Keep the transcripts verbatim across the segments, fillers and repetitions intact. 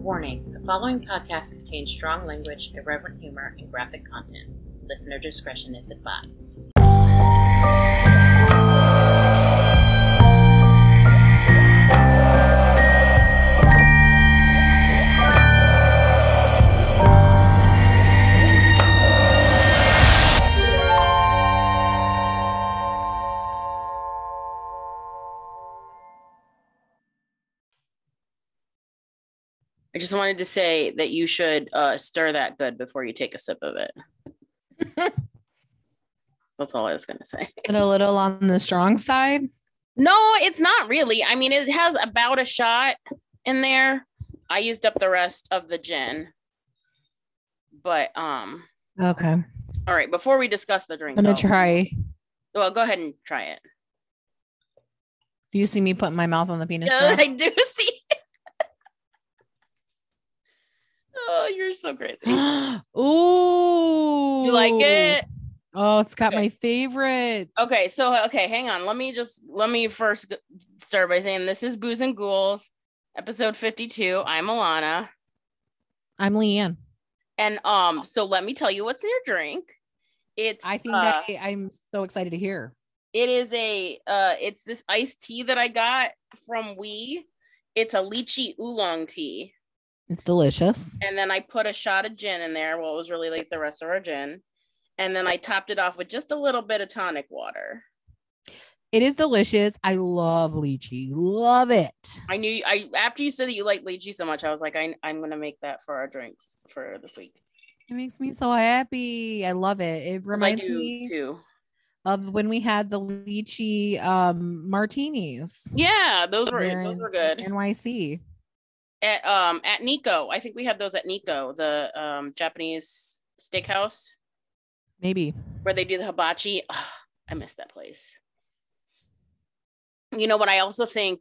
Warning, the following podcast contains strong language, irreverent humor, and graphic content. Listener discretion is advised. I just wanted to say that you should uh, stir that good before you take a sip of it. That's all I was going to say. Is it a little on the strong side? No, it's not really. I mean, it has about a shot in there. I used up the rest of the gin. But, um. Okay. All right. Before we discuss the drink, I'm going to try. Well, go ahead and try it. Do you see me putting my mouth on the penis? Yeah, I do see. Oh, you're so crazy. Ooh. You like it? Oh, it's got okay. My favorites. Okay, so, okay, hang on. Let me just, let me first start by saying this is Booze and Ghouls, episode fifty-two. I'm Alana. I'm Leanne. And um, so let me tell you what's in your drink. It's- I think uh, I, I'm so excited to hear. It is a, uh, it's this iced tea that I got from Wee. It's a lychee oolong tea. It's delicious. And then I put a shot of gin in there. Well, it was really like the rest of our gin. And then I topped it off with just a little bit of tonic water. It is delicious. I love lychee. Love it. I knew I after you said that you like lychee so much, I was like, I, I'm going to make that for our drinks for this week. It makes me so happy. I love it. It reminds me too of when we had the lychee um, martinis. Yeah, those were those were good. N Y C. At um at Nikko, I think we had those at Nikko, the um Japanese steakhouse, maybe, where they do the hibachi. Ugh, I miss that place. You know what? I also think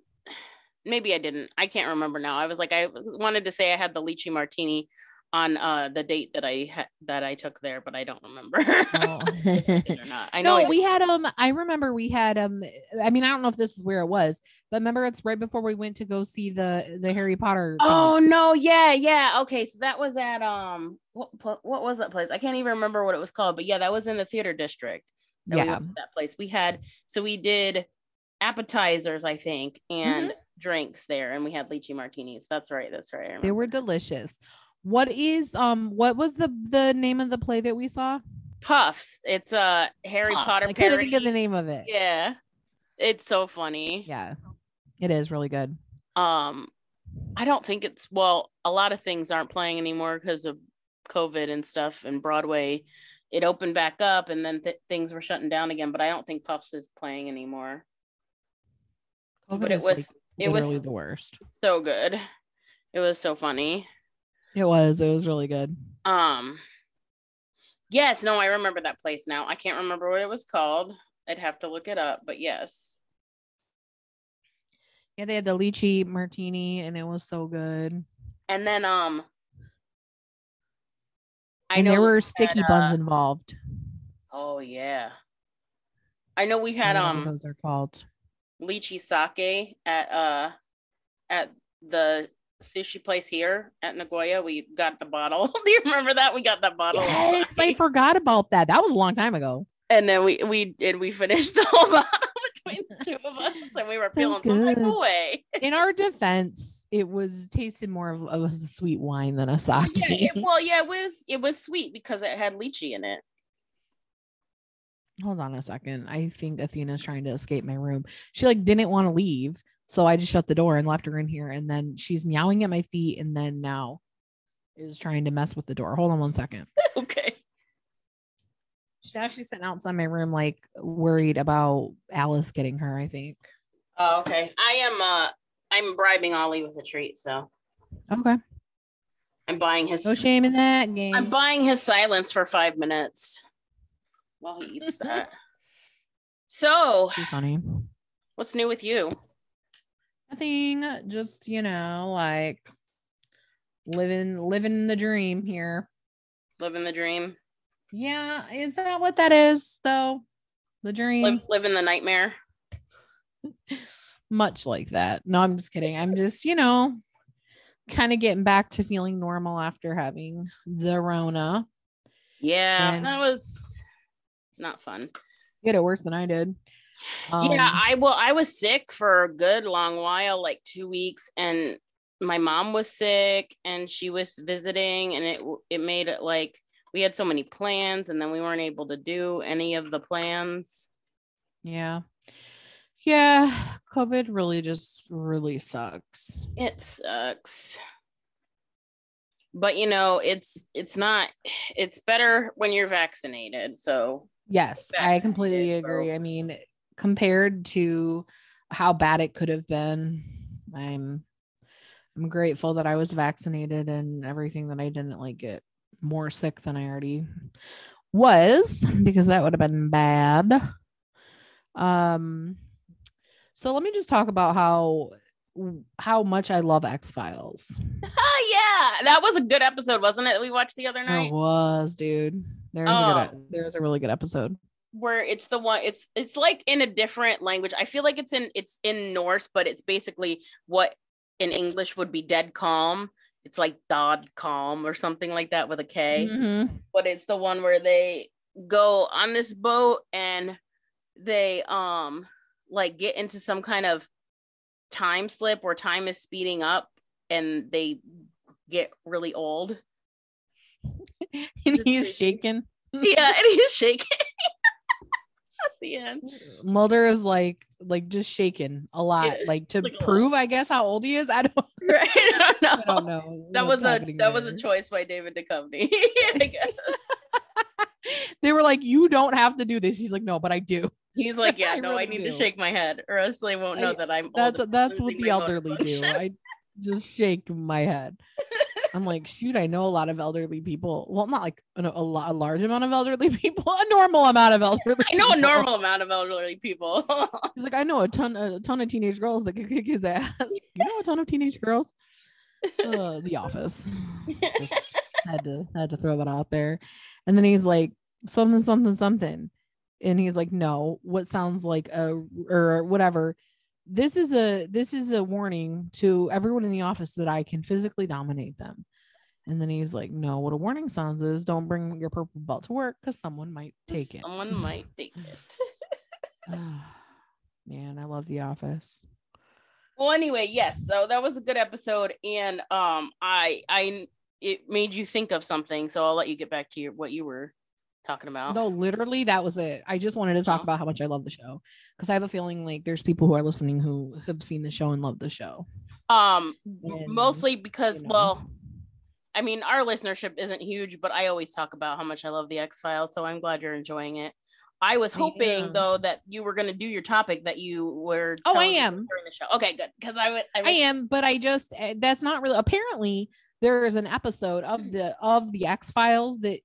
maybe I didn't. I can't remember now. I was like, I wanted to say I had the lychee martini on uh the date that I ha- that I took there, but I don't remember. Oh. Or not. I know no, I- we had um I remember we had um I mean I don't know if this is where it was, but remember it's right before we went to go see the the Harry Potter oh film. no yeah yeah okay so that was at um what what was that place? I can't even remember what it was called, but yeah, that was in the theater district. Yeah, we went to that place. We had so we did appetizers, I think, and mm-hmm. drinks there, and we had lychee martinis. That's right, that's right. I remember. They were delicious. What is um? What was the the name of the play that we saw? Puffs. It's a uh, Harry Puffs. Potter. I couldn't parody. Think of the name of it. Yeah, it's so funny. Yeah, it is really good. Um, I don't think it's well. A lot of things aren't playing anymore because of COVID and stuff. And Broadway, it opened back up, and then th- things were shutting down again. But I don't think Puffs is playing anymore. COVID but it was like it was the worst. So good. It was so funny. It was. It was really good. Um. Yes. No, I remember that place now. I can't remember what it was called. I'd have to look it up. But yes. Yeah, they had the lychee martini, and it was so good. And then, um, I and know there were we sticky had, buns uh, involved. Oh yeah. I know we had um. Those are called lychee sake at uh at the. Sushi place here at Nagoya. We got the bottle. Do you remember that? We got that bottle. Yes, I forgot about that. That was a long time ago. And then we we and we finished the whole bottle between the two of us, and we were so peeling the away. In our defense, it was tasted more of, of a sweet wine than a sake. Yeah, it, well, yeah, it was it was sweet because it had lychee in it. Hold on a second. I think Athena's trying to escape my room. She like didn't want to leave. So I just shut the door and left her in here, and then she's meowing at my feet, and then now is trying to mess with the door. Hold on one second. Okay. Now she's sitting outside my room, like worried about Alice getting her, I think. Oh, okay. I am. Uh, I'm bribing Ollie with a treat, so. Okay. I'm buying his. No shame in that game. I'm buying his silence for five minutes while he eats that. So. Too funny. What's new with you? Nothing, just, you know, like living, living the dream here. Living the dream. Yeah. Is that what that is though? The dream. Live, living the nightmare. Much like that. No, I'm just kidding. I'm just, you know, kind of getting back to feeling normal after having the Rona. Yeah, and that was not fun. You had it worse than I did. Um, yeah, I will. I was sick for a good long while, like two weeks, and my mom was sick, and she was visiting, and it it made it like we had so many plans, and then we weren't able to do any of the plans. Yeah, yeah. COVID really just really sucks. It sucks. But you know, it's it's not. It's better when you're vaccinated. So yes, I completely agree. I mean, compared to how bad it could have been, I'm I'm grateful that I was vaccinated and everything, that I didn't like get more sick than I already was, because that would have been bad. Um, so let me just talk about how how much I love X-Files. Oh yeah, that was a good episode, wasn't it? We watched the other night. It was, dude. There's oh. a good, there's a really good episode where it's the one. It's it's like in a different language. I feel like it's in it's in Norse, but it's basically what in English would be dead calm. It's like Dodd Calm or something like that with a K. Mm-hmm. But it's the one where they go on this boat and they um like get into some kind of time slip where time is speeding up and they get really old. And he's shaking. Yeah, and he's shaking. At the end, Mulder is like like just shaking a lot, yeah, like to like prove, I guess, how old he is. I don't, right? I don't know. I don't know. That was a that there. was a choice by David Duchovny. I guess. They were like, "You don't have to do this." He's like, "No, but I do." He's like, "Yeah, I no, really I need do. to shake my head, or else they won't know I, that I'm." That's old that's what the elderly do. I just shake my head. I'm like, shoot, I know a lot of elderly people. Well, not like a, a, lot, a large amount of elderly people, a normal amount of elderly people. I know a normal amount of elderly people. He's like, I know a ton, a ton of teenage girls that could kick his ass. You know a ton of teenage girls? Uh, the Office. Just had to, had to throw that out there. And then he's like, something, something, something. And he's like, no, what sounds like a, or whatever. This is a this is a warning to everyone in the office that I can physically dominate them. And then he's like, no, what a warning sounds is don't bring your purple belt to work because someone might take it. Someone might take it. Oh, man, I love The Office. Well, anyway, yes. So that was a good episode. And um, I I it made you think of something. So I'll let you get back to your what you were talking about. No, literally that was it. I just wanted to talk oh. about how much I love the show, because I have a feeling like there's people who are listening who have seen the show and love the show, um and, mostly because you know. well I mean our listenership isn't huge, but I always talk about how much I love the X-Files, so I'm glad you're enjoying it. I was hoping yeah. though that you were going to do your topic that you were oh I am during the show. Okay, good, because I, w- I, was- I am but I just that's not really apparently there is an episode of the of the X-Files that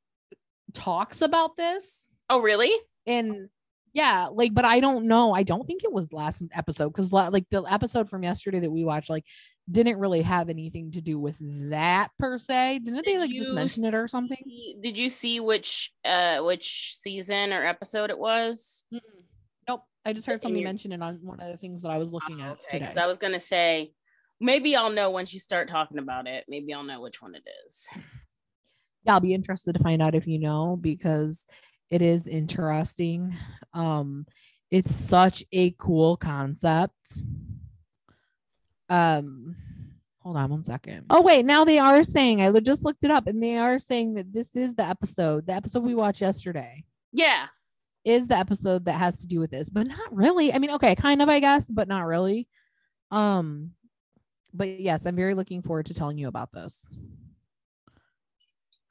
talks about this. Oh really? And yeah, like, but I don't know, I don't think it was last episode, because like the episode from yesterday that we watched like didn't really have anything to do with that per se. Didn't did they like just mention it or something? See, did you see which uh which season or episode it was? Mm-mm. Nope, I just heard somebody mention it on one of the things that I was looking oh, at okay. today. I was gonna say maybe I'll know once you start talking about it, maybe I'll know which one it is. Yeah, I'll be interested to find out if you know, because it is interesting. Um, it's such a cool concept. Um, hold on one second. Oh, wait, now they are saying, I just looked it up, and they are saying that this is the episode, the episode we watched yesterday. Yeah. Is the episode that has to do with this, but not really. I mean, okay, kind of, I guess, but not really. Um, but yes, I'm very looking forward to telling you about this.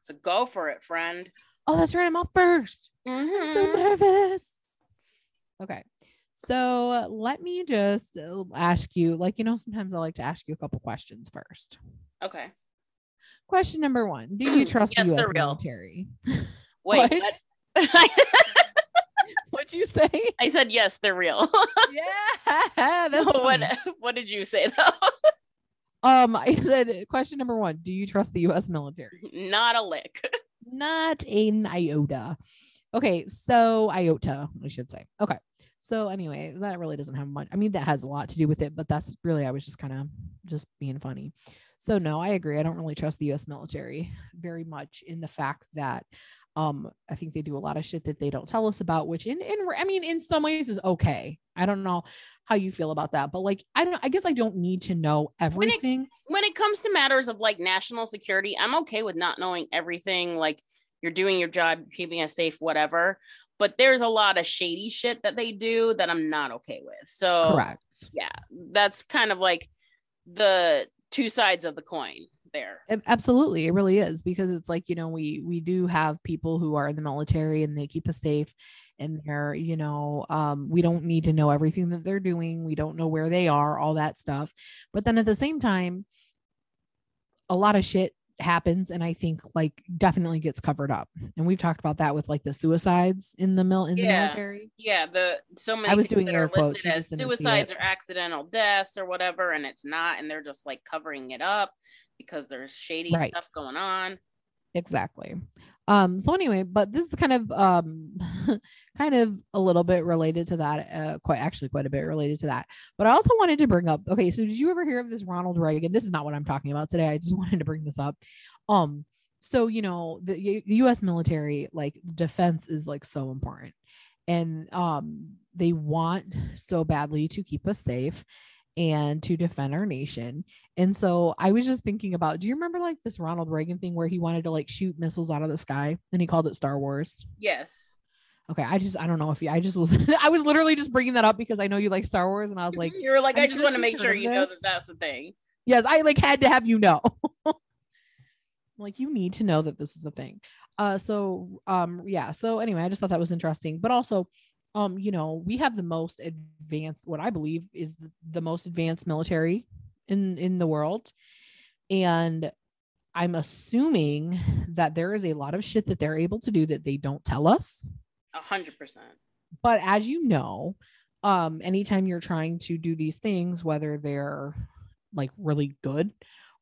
So go for it, friend. Oh, that's right. I'm up first. Mm-hmm. I'm so nervous. Okay. So let me just ask you, like, you know, sometimes I like to ask you a couple questions first. Okay. Question number one. Do you trust yes, the U S military? Real. Wait. What? What'd you say? I said, yes, they're real. Yeah. That's what, what did you say, though? Um, I said, question number one, do you trust the U S military? Not a lick. Not an iota. Okay, so iota, I should say. Okay, So anyway, that really doesn't have much. I mean, that has a lot to do with it, but that's really, I was just kind of just being funny. So no, I agree. I don't really trust the U S military very much in the fact that um, I think they do a lot of shit that they don't tell us about, which in, in, I mean, in some ways is okay. I don't know how you feel about that, but like, I don't, I guess I don't need to know everything. When it, when it comes to matters of like national security, I'm okay with not knowing everything. Like, you're doing your job, you're keeping us safe, whatever. But there's a lot of shady shit that they do that I'm not okay with. So correct. Yeah, that's kind of like the two sides of the coin there. It, absolutely. It really is, because it's like, you know, we, we do have people who are in the military and they keep us safe, and they're, you know, um, we don't need to know everything that they're doing. We don't know where they are, all that stuff. But then at the same time, a lot of shit happens, and I think like definitely gets covered up, and we've talked about that with like the suicides in the mil in yeah. the military. Yeah, the so many I was doing that air are quotes, listed as suicides or accidental deaths or whatever, and it's not, and they're just like covering it up because there's shady right. stuff going on. Exactly. Um. So anyway, but this is kind of um, kind of a little bit related to that. Uh, quite actually, quite a bit related to that. But I also wanted to bring up. Okay, so did you ever hear of this Ronald Reagan? This is not what I'm talking about today. I just wanted to bring this up. Um. So you know, the, the U S military, like defense, is like so important, and um, they want so badly to keep us safe and to defend our nation. And so I was just thinking about, do you remember like this Ronald Reagan thing where he wanted to like shoot missiles out of the sky and he called it Star Wars? Yes. Okay. I just, I don't know if you, I just was, I was literally just bringing that up because I know you like Star Wars, and I was like, you were like, I just want to make sure you know that that's the thing. Yes. I like had to have, you know, like you need to know that this is a thing. Uh, so, um, yeah. So anyway, I just thought that was interesting, but also, Um, you know, we have the most advanced, what I believe is the most advanced military in, in the world. And I'm assuming that there is a lot of shit that they're able to do that they don't tell us. A hundred percent. But as you know, um, anytime you're trying to do these things, whether they're like really good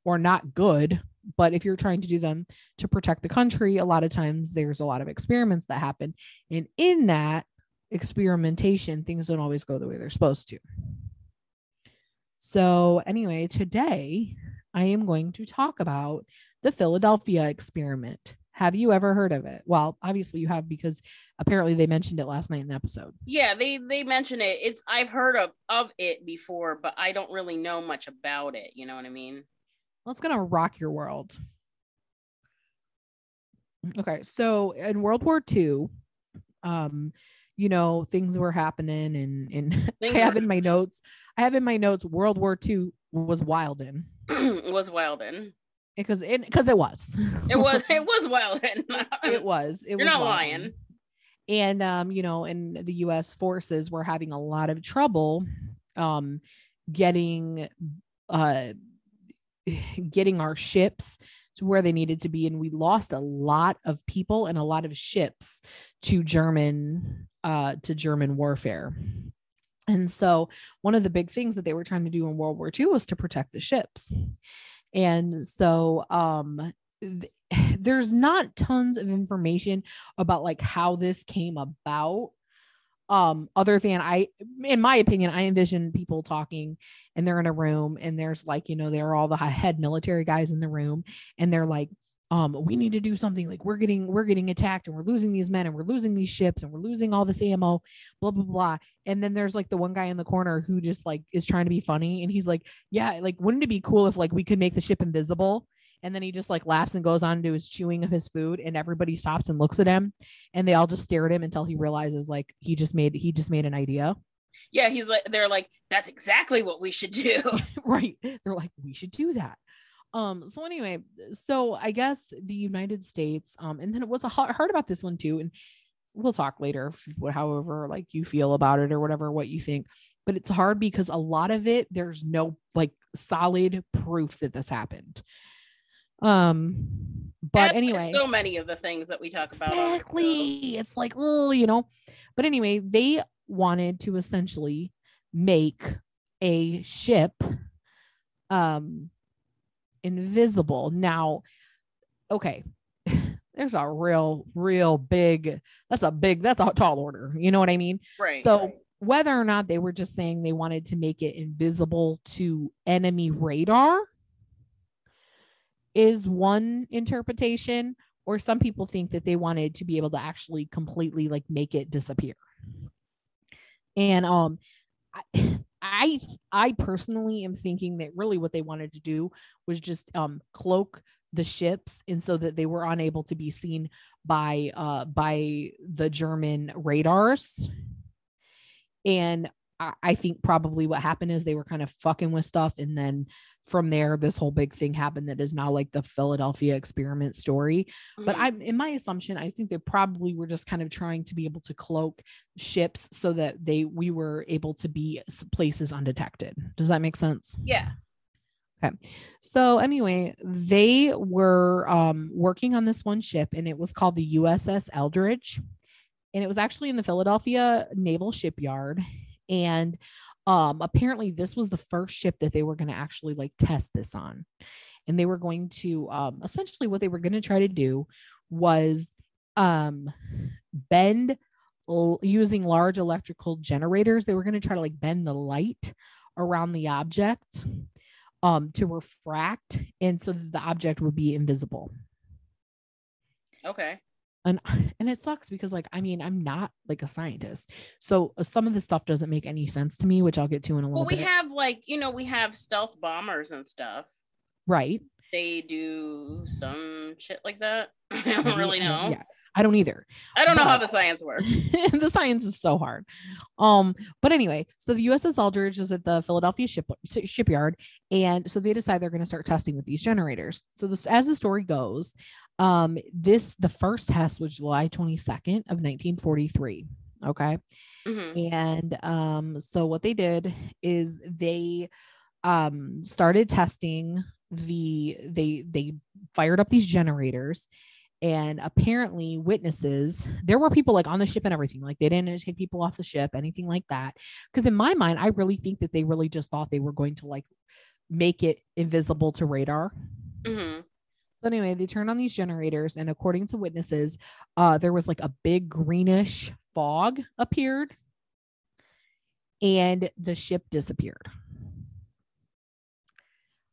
or not good, but if you're trying to do them to protect the country, a lot of times there's a lot of experiments that happen. And in that experimentation, things don't always go the way they're supposed to. So anyway, today I am going to talk about the Philadelphia experiment. Have you ever heard of it? Well, obviously you have, because apparently they mentioned it last night in the episode. Yeah, they they mentioned it. It's I've heard of, of it before, but I don't really know much about it. You know what I mean? Well, it's gonna rock your world. Okay, so in World War Two, um, you know, things were happening, and, and I have in my notes, I have in my notes, World War Two was wildin'. was wildin'. Because it, because it, it was. It was, it was wildin'. it was. It You're was not wildin'. lying. And, um, you know, and the U S forces were having a lot of trouble um, getting, uh, getting our ships to where they needed to be. And we lost a lot of people and a lot of ships to German Uh, to German warfare. And so one of the big things that they were trying to do in World War Two was to protect the ships. And so um, th- there's not tons of information about like how this came about. Um, other than I, in my opinion, I envision people talking, and they're in a room, and there's like, you know, there are all the head military guys in the room, and they're like, Um, we need to do something, like we're getting, we're getting attacked, and we're losing these men, and we're losing these ships, and we're losing all this ammo, blah, blah, blah. And then there's like the one guy in the corner who just like is trying to be funny. And he's like, yeah, like, wouldn't it be cool if like we could make the ship invisible? And then he just like laughs and goes on to his chewing of his food, and everybody stops and looks at him, and they all just stare at him until he realizes like he just made, he just made an idea. Yeah. He's like, they're like, that's exactly what we should do. Right. They're like, we should do that. Um, so anyway, so I guess the United States, um, and then what's hard about this one too, and we'll talk later, if, however, like you feel about it or whatever, what you think, but it's hard because a lot of it, there's no like solid proof that this happened. Um, but and anyway, so many of the things that we talk about. Exactly. It's like, oh, you know, but anyway, they wanted to essentially make a ship, um, invisible. Now, okay, there's a real real big that's a big that's a tall order, you know what I mean? Right. So right. whether or not they were just saying they wanted to make it invisible to enemy radar is one interpretation, or some people think that they wanted to be able to actually completely like make it disappear. And um, I, I, I personally am thinking that really what they wanted to do was just um, cloak the ships, and so that they were unable to be seen by uh, by the German radars. And I, I think probably what happened is they were kind of fucking with stuff, and then from there, this whole big thing happened that is now like the Philadelphia Experiment story. Mm-hmm. But I'm in my assumption, I think they probably were just kind of trying to be able to cloak ships so that they we were able to be places undetected. Does that make sense? Yeah. Okay. So anyway, they were um, working on this one ship, and it was called the U S S Eldridge, and it was actually in the Philadelphia Naval Shipyard. And um, apparently this was the first ship that they were going to actually like test this on. And they were going to um, essentially what they were going to try to do was um, bend l- using large electrical generators. They were going to try to like bend the light around the object um, to refract, and so that the object would be invisible. Okay. And and it sucks because, like, I mean, I'm not like a scientist, so some of this stuff doesn't make any sense to me, which I'll get to in a little bit. Well, we bit. have like, you know, we have stealth bombers and stuff. Right. They do some shit like that. I don't I mean, really know. Yeah, I don't either. I don't but, know how the science works. The science is so hard. Um, But anyway, so the U S S Eldridge is at the Philadelphia ship, shipyard. And so they decide they're going to start testing with these generators. So this, as the story goes, Um, this, the first test was July twenty-second of nineteen forty-three. Okay. Mm-hmm. And, um, so what they did is they, um, started testing the, they, they fired up these generators, and apparently witnesses, there were people like on the ship and everything. Like, they didn't take people off the ship, anything like that. 'Cause in my mind, I really think that they really just thought they were going to like make it invisible to radar. Mm-hmm. So anyway, they turned on these generators, and according to witnesses, uh, there was like a big greenish fog appeared, and the ship disappeared.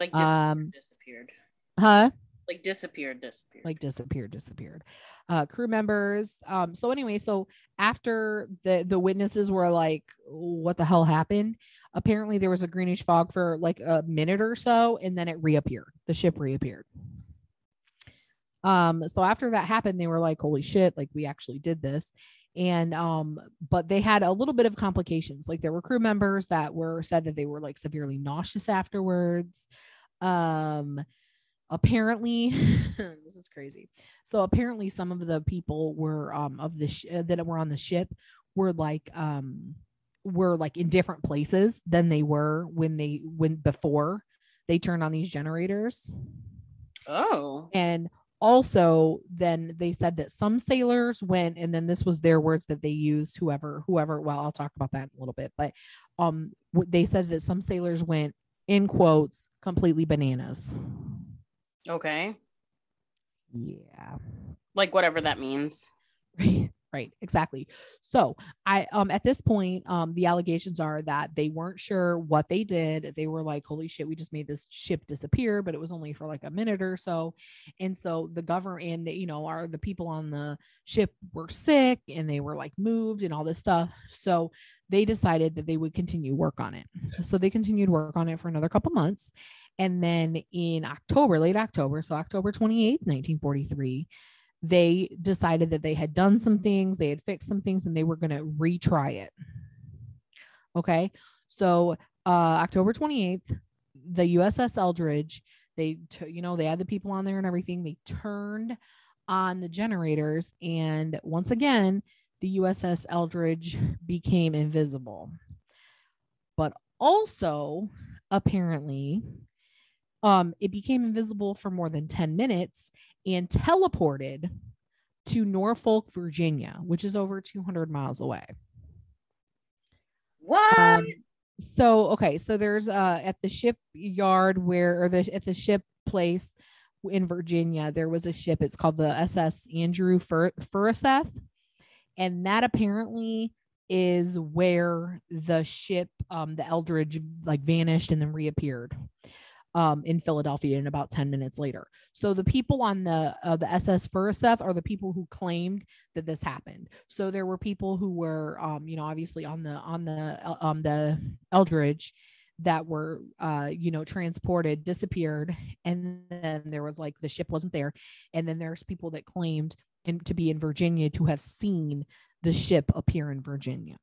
Like disappeared, um, disappeared. Huh? Like disappeared, disappeared. Like disappeared, disappeared. Uh, crew members. Um, so anyway, so after the, the witnesses were like, what the hell happened? Apparently there was a greenish fog for like a minute or so, and then it reappeared. The ship reappeared. Um, so after that happened, they were like, holy shit, like, we actually did this. And, um, but they had a little bit of complications. Like, there were crew members that were said that they were like severely nauseous afterwards. Um, apparently this is crazy. So apparently some of the people were, um, of the, sh- that were on the ship were like, um, were like in different places than they were when they, when, before they turned on these generators. Oh. And also, then they said that some sailors went, and then this was their words that they used, whoever, whoever, well, I'll talk about that in a little bit, but um, they said that some sailors went, in quotes, completely bananas. Okay. Yeah. Like, whatever that means. Right. Right. Exactly. So I, um, at this point, um, the allegations are that they weren't sure what they did. They were like, holy shit, we just made this ship disappear, but it was only for like a minute or so. And so the government and the, you know, are the people on the ship were sick, and they were like moved and all this stuff. So they decided that they would continue work on it. So they continued work on it for another couple months. And then in October, late October, so October twenty-eighth, nineteen forty-three, they decided that they had done some things, they had fixed some things, and they were going to retry it. Okay. So, uh, October twenty-eighth, the U S S Eldridge, they, t- you know, they had the people on there and everything. They turned on the generators, and once again, the U S S Eldridge became invisible. But also, apparently, um, it became invisible for more than ten minutes and teleported to Norfolk, Virginia, which is over two hundred miles away. What? Um, so, okay. So there's uh, at the shipyard where, or the, at the ship place in Virginia, there was a ship. It's called the S S Andrew Furuseth. And that apparently is where the ship, um, the Eldridge, like vanished and then reappeared um, in Philadelphia. And about ten minutes later, so the people on the uh, the S S Furuseth are the people who claimed that this happened. So there were people who were, um, you know, obviously on the on the uh, um, the Eldridge that were, uh, you know, transported, disappeared, and then there was like the ship wasn't there, and then there's people that claimed and to be in Virginia to have seen the ship appear in Virginia.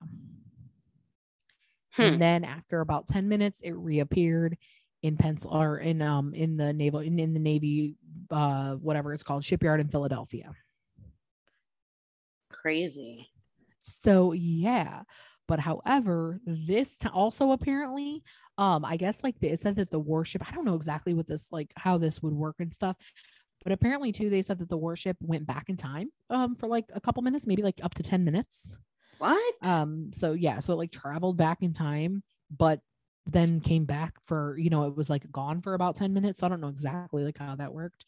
Hmm. And then after about ten minutes, it reappeared in Pens- or in um in the naval in, in the Navy uh whatever it's called shipyard in Philadelphia. Crazy. So yeah, but however, this t- also apparently um I guess like the, it said that the warship, I don't know exactly what this like how this would work and stuff. But apparently, too, they said that the warship went back in time um, for like a couple minutes, maybe like up to ten minutes. What? Um. So, yeah. So it like traveled back in time, but then came back for, you know, it was like gone for about ten minutes. So I don't know exactly like how that worked.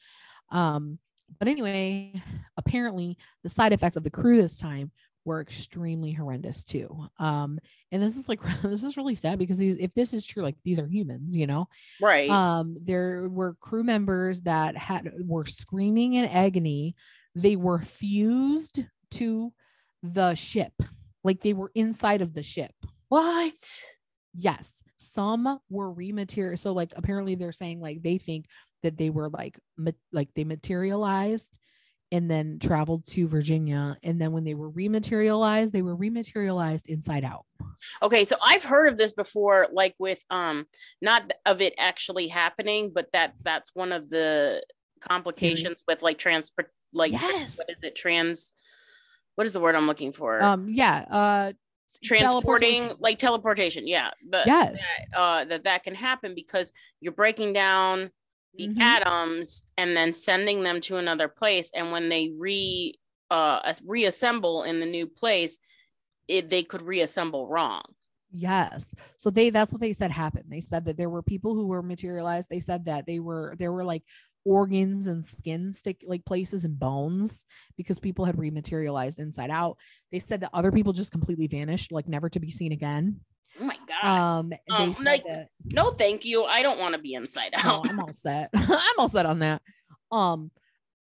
Um. But anyway, apparently the side effects of the crew this time were extremely horrendous, too. Um. And this is like, this is really sad because these, if this is true, like these are humans, you know? Right. Um, there were crew members that had were screaming in agony. They were fused to the ship. Like they were inside of the ship. What? Yes. Some were rematerial. So like, apparently they're saying like, they think that they were like, ma- like they materialized and then traveled to Virginia. And then when they were rematerialized, they were rematerialized inside out. Okay. So I've heard of this before, like with, um, not of it actually happening, but that that's one of the complications mm-hmm. with like transport, like, yes. what is it? Trans, what is the word I'm looking for? Um, yeah. Uh, transporting teleportation. like teleportation. Yeah. But yes. That, uh, that, that can happen because you're breaking down the mm-hmm. atoms and then sending them to another place, and when they re uh reassemble in the new place, it, they could reassemble wrong. Yes. So they that's what they said happened. They said that there were people who were materialized. They said that they were there were like organs and skin stick like places and bones because people had rematerialized inside out. They said that other people just completely vanished, like never to be seen again. Oh my God. Um, um like, that, no, thank you. I don't want to be inside out. No, I'm all set. I'm all set on that. Um,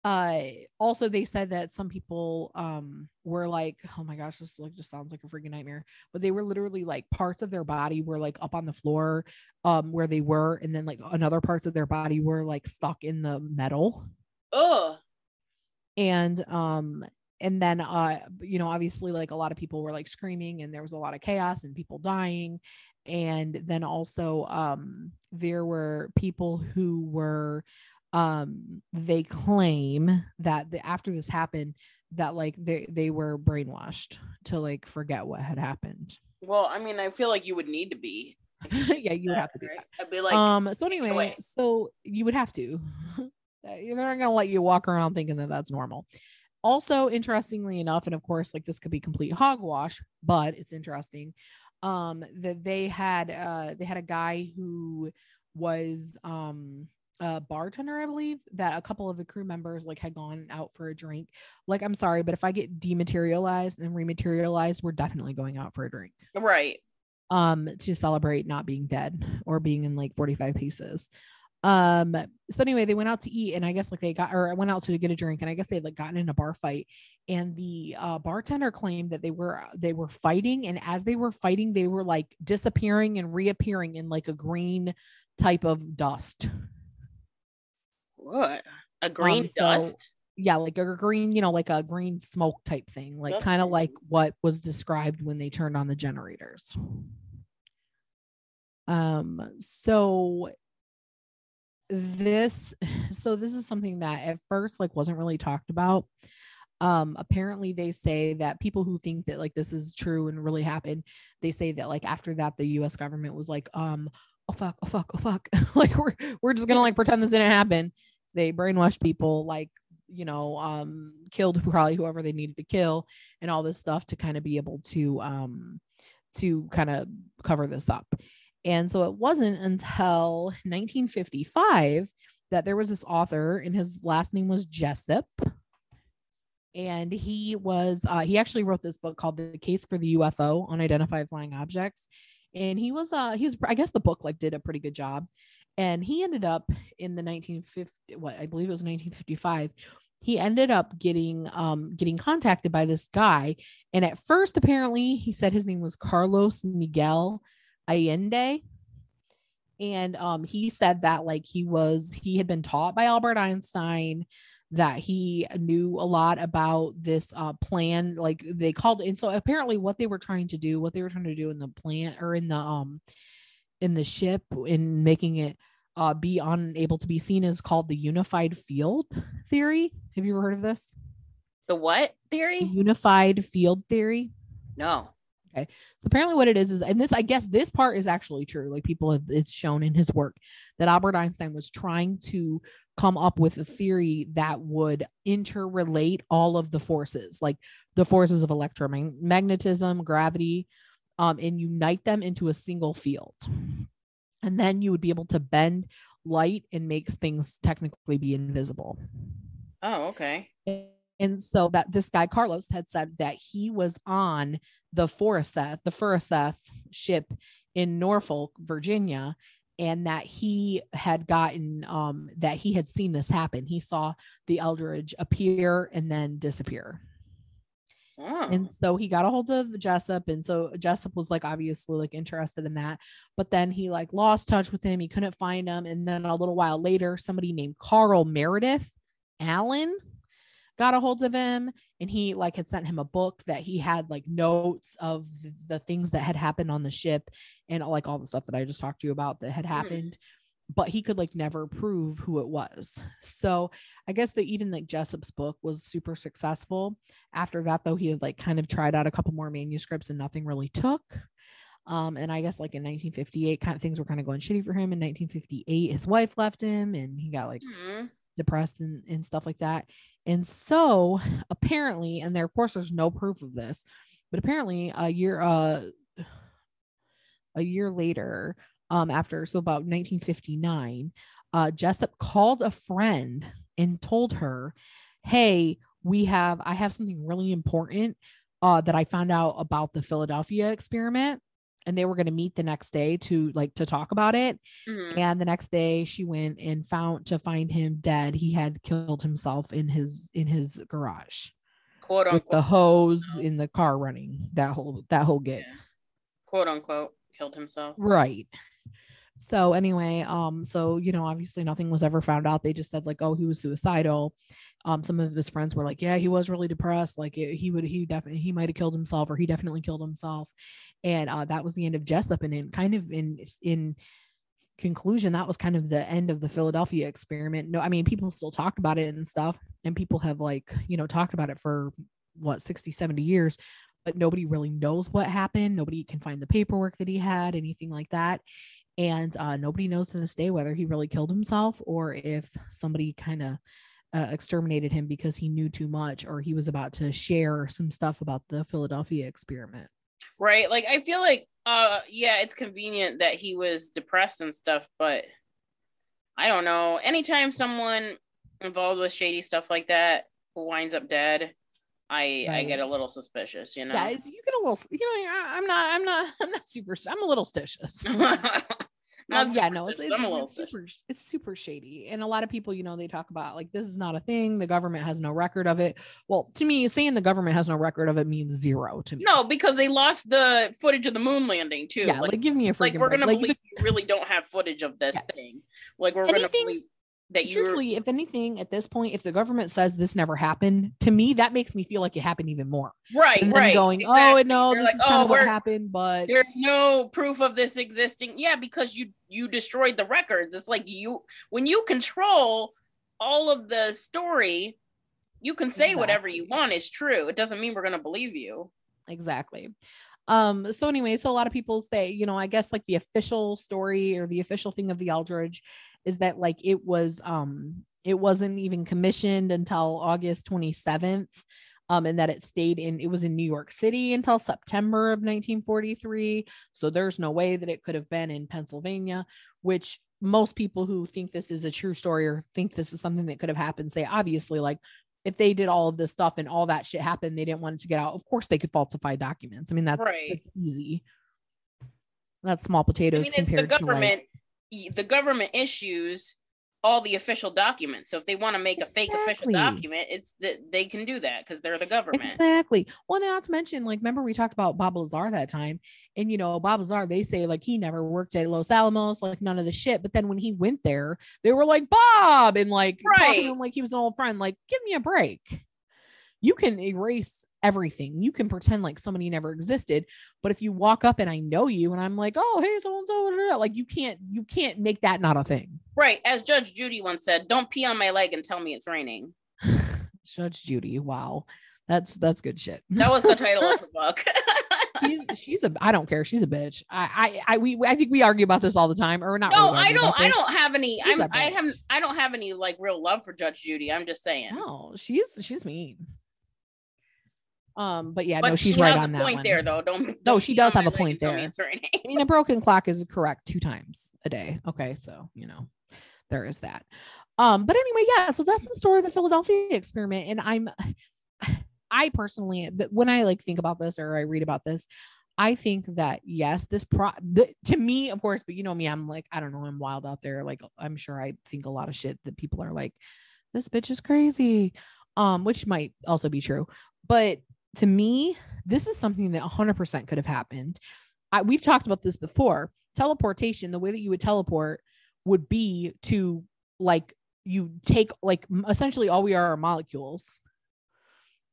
uh, also they said that some people, um, were like, oh my gosh, this like just sounds like a freaking nightmare, but they were literally like parts of their body were like up on the floor, um, where they were. And then like another parts of their body were like stuck in the metal. Oh, and, um, and then, uh, you know, obviously like a lot of people were like screaming and there was a lot of chaos and people dying. And then also, um, there were people who were, um, they claim that the, after this happened that like they, they were brainwashed to like forget what had happened. Well, I mean, I feel like you would need to be. Yeah, you would have to be. Right? I'd be like, um, so anyway, away. So you would have to, they're not going to let you walk around thinking that that's normal. Also, interestingly enough, and of course, like this could be complete hogwash, but it's interesting um, that they had uh, they had a guy who was um, a bartender, I believe, that a couple of the crew members like had gone out for a drink. Like, I'm sorry, but if I get dematerialized and rematerialized, we're definitely going out for a drink, right? Um, to celebrate not being dead or being in like forty-five pieces. Um, so anyway, they went out to eat and I guess like they got, or I went out to get a drink and I guess they had like gotten in a bar fight and the, uh, bartender claimed that they were, they were fighting. And as they were fighting, they were like disappearing and reappearing in like a green type of dust. What? A green um, so, dust? Yeah. Like a green, you know, like a green smoke type thing, like kind of like what was described when they turned on the generators. Um, so this so this is something that at first like wasn't really talked about. Um apparently they say that people who think that like this is true and really happened, they say that like after that the U S government was like um oh fuck oh fuck oh fuck like we're we're just gonna like pretend this didn't happen. They brainwashed people, like, you know, um killed probably whoever they needed to kill and all this stuff to kind of be able to um to kind of cover this up. And so it wasn't until nineteen fifty-five that there was this author and his last name was Jessup. And he was, uh, he actually wrote this book called The Case for the U F O, Unidentified Flying Objects. And he was, uh, he was, I guess the book like did a pretty good job. And he ended up in the nineteen fifty, what I believe it was nineteen fifty-five, he ended up getting, um, getting contacted by this guy. And at first, apparently he said his name was Carlos Miguel Allende. And, um, he said that like he was, he had been taught by Albert Einstein, that he knew a lot about this uh, plan, like they called it. And so apparently what they were trying to do, what they were trying to do in the plant or in the, um, in the ship, in making it uh, be unable to be seen, is called the unified field theory. Have you ever heard of this? The what theory? The unified field theory. No. Okay. So apparently what it is, is, and this, I guess this part is actually true. Like people have, it's shown in his work that Albert Einstein was trying to come up with a theory that would interrelate all of the forces, like the forces of electromagnetism, gravity, um, and unite them into a single field. And then you would be able to bend light and make things technically be invisible. Oh, okay. And- And so that this guy, Carlos, had said that he was on the Furuseth, the Furuseth ship in Norfolk, Virginia, and that he had gotten, um, that he had seen this happen. He saw the Eldridge appear and then disappear. Oh. And so he got a hold of Jessup. And so Jessup was like, obviously like interested in that, but then he like lost touch with him. He couldn't find him. And then a little while later, somebody named Carl Meredith Allen got a hold of him, and he like had sent him a book that he had like notes of the things that had happened on the ship and like all the stuff that I just talked to you about that had happened, mm. but he could like never prove who it was. So I guess that even like Jessup's book was super successful. After that though, he had like kind of tried out a couple more manuscripts and nothing really took. Um, and I guess like in nineteen fifty-eight kind of things were kind of going shitty for him. In nineteen fifty-eight, his wife left him and he got like mm. depressed and, and stuff like that. And so apparently, and there, of course, there's no proof of this, but apparently a year, uh, a year later, um, after, so about nineteen fifty-nine, uh, Jessup called a friend and told her, hey, we have, I have something really important, uh, that I found out about the Philadelphia experiment. And they were going to meet the next day to like, to talk about it. Mm-hmm. And the next day she went and found to find him dead. He had killed himself in his, in his garage, quote unquote, with the hose in the car running, that whole, that whole gig. Yeah. Quote unquote, killed himself. Right. So anyway, um, so, you know, obviously nothing was ever found out. They just said like, oh, he was suicidal. Um, some of his friends were like, yeah, he was really depressed. Like it, he would, he definitely, he might've killed himself, or he definitely killed himself. And, uh, that was the end of Jessup. And in kind of in, in conclusion, that was kind of the end of the Philadelphia experiment. No, I mean, people still talk about it and stuff, and people have like, you know, talked about it for what, sixty, seventy years, but nobody really knows what happened. Nobody can find the paperwork that he had, anything like that. And, uh, nobody knows to this day whether he really killed himself or if somebody kind of Uh, exterminated him because he knew too much, or he was about to share some stuff about the Philadelphia experiment. Right. Like, I feel like, uh, yeah, it's convenient that he was depressed and stuff, but I don't know. Anytime someone involved with shady stuff like that who winds up dead, I, right. I get a little suspicious, you know? Yeah, it's, you get a little, you know, I'm not, I'm not, I'm not super, I'm a little stitious. Um, yeah, no, it's it's, it's, super, it's super shady. And a lot of people, you know, they talk about like, this is not a thing. The government has no record of it. Well, to me, saying the government has no record of it means zero to me. No, because they lost the footage of the moon landing too. Yeah, like, like give me a freaking Like we're going like, to believe you really don't have footage of this yeah. thing. Like we're going to believe that you Truthfully, if anything, at this point, if the government says this never happened, to me, that makes me feel like it happened even more. Right, and right. Going, exactly. oh, no, They're this like, is kind oh, of what happened, but... There's no proof of this existing. Yeah, because you you destroyed the records. It's like you... When you control all of the story, you can say exactly. whatever you want is true. It doesn't mean we're going to believe you. Exactly. Um, so anyway, so a lot of people say, you know, I guess like the official story or the official thing of the Eldridge is that like it was um it wasn't even commissioned until August twenty-seventh, um and that it stayed in it was in New York City until September of nineteen forty-three. So there's no way that it could have been in Pennsylvania, which most people who think this is a true story or think this is something that could have happened say obviously like if they did all of this stuff and all that shit happened, they didn't want it to get out. Of course they could falsify documents. I mean, that's, right. that's easy. That's small potatoes. I mean, it's the government, to like, the government issues all the official documents. So if they want to make exactly. a fake official document, it's that they can do that because they're the government. Exactly. Well, not to mention, like, remember we talked about Bob Lazar that time, and you know, Bob Lazar, they say like he never worked at Los Alamos, like none of the shit. But then when he went there, they were like, Bob, and like right. talking to him like he was an old friend. Like, give me a break. You can erase everything. You can pretend like somebody never existed, but if you walk up and I know you and I'm like, oh, hey, so-and-so, like you can't, you can't make that not a thing. Right. As Judge Judy once said, don't pee on my leg and tell me it's raining. Judge Judy. Wow. That's, that's good shit. That was the title of the book. she's, she's a, I don't care. She's a bitch. I, I, I, we, I think we argue about this all the time or not. No, really I don't, I don't have any, I'm, I haven't, I don't have any like real love for Judge Judy. I'm just saying. No, she's, she's mean. Um, but yeah, but no, she's she right on that point one. There, though. Don't, don't no, she does have a point there. I mean, a broken clock is correct two times a day. Okay, so you know, there is that. Um, but anyway, yeah. So that's the story of the Philadelphia experiment, and I'm, I personally, when I like think about this or I read about this, I think that yes, this pro the, to me, of course, but you know me, I'm like, I don't know, I'm wild out there. Like, I'm sure I think a lot of shit that people are like, this bitch is crazy, um, which might also be true, but. To me, this is something that one hundred percent could have happened. I, we've talked about this before. Teleportation, the way that you would teleport would be to like, you take like essentially all we are are molecules.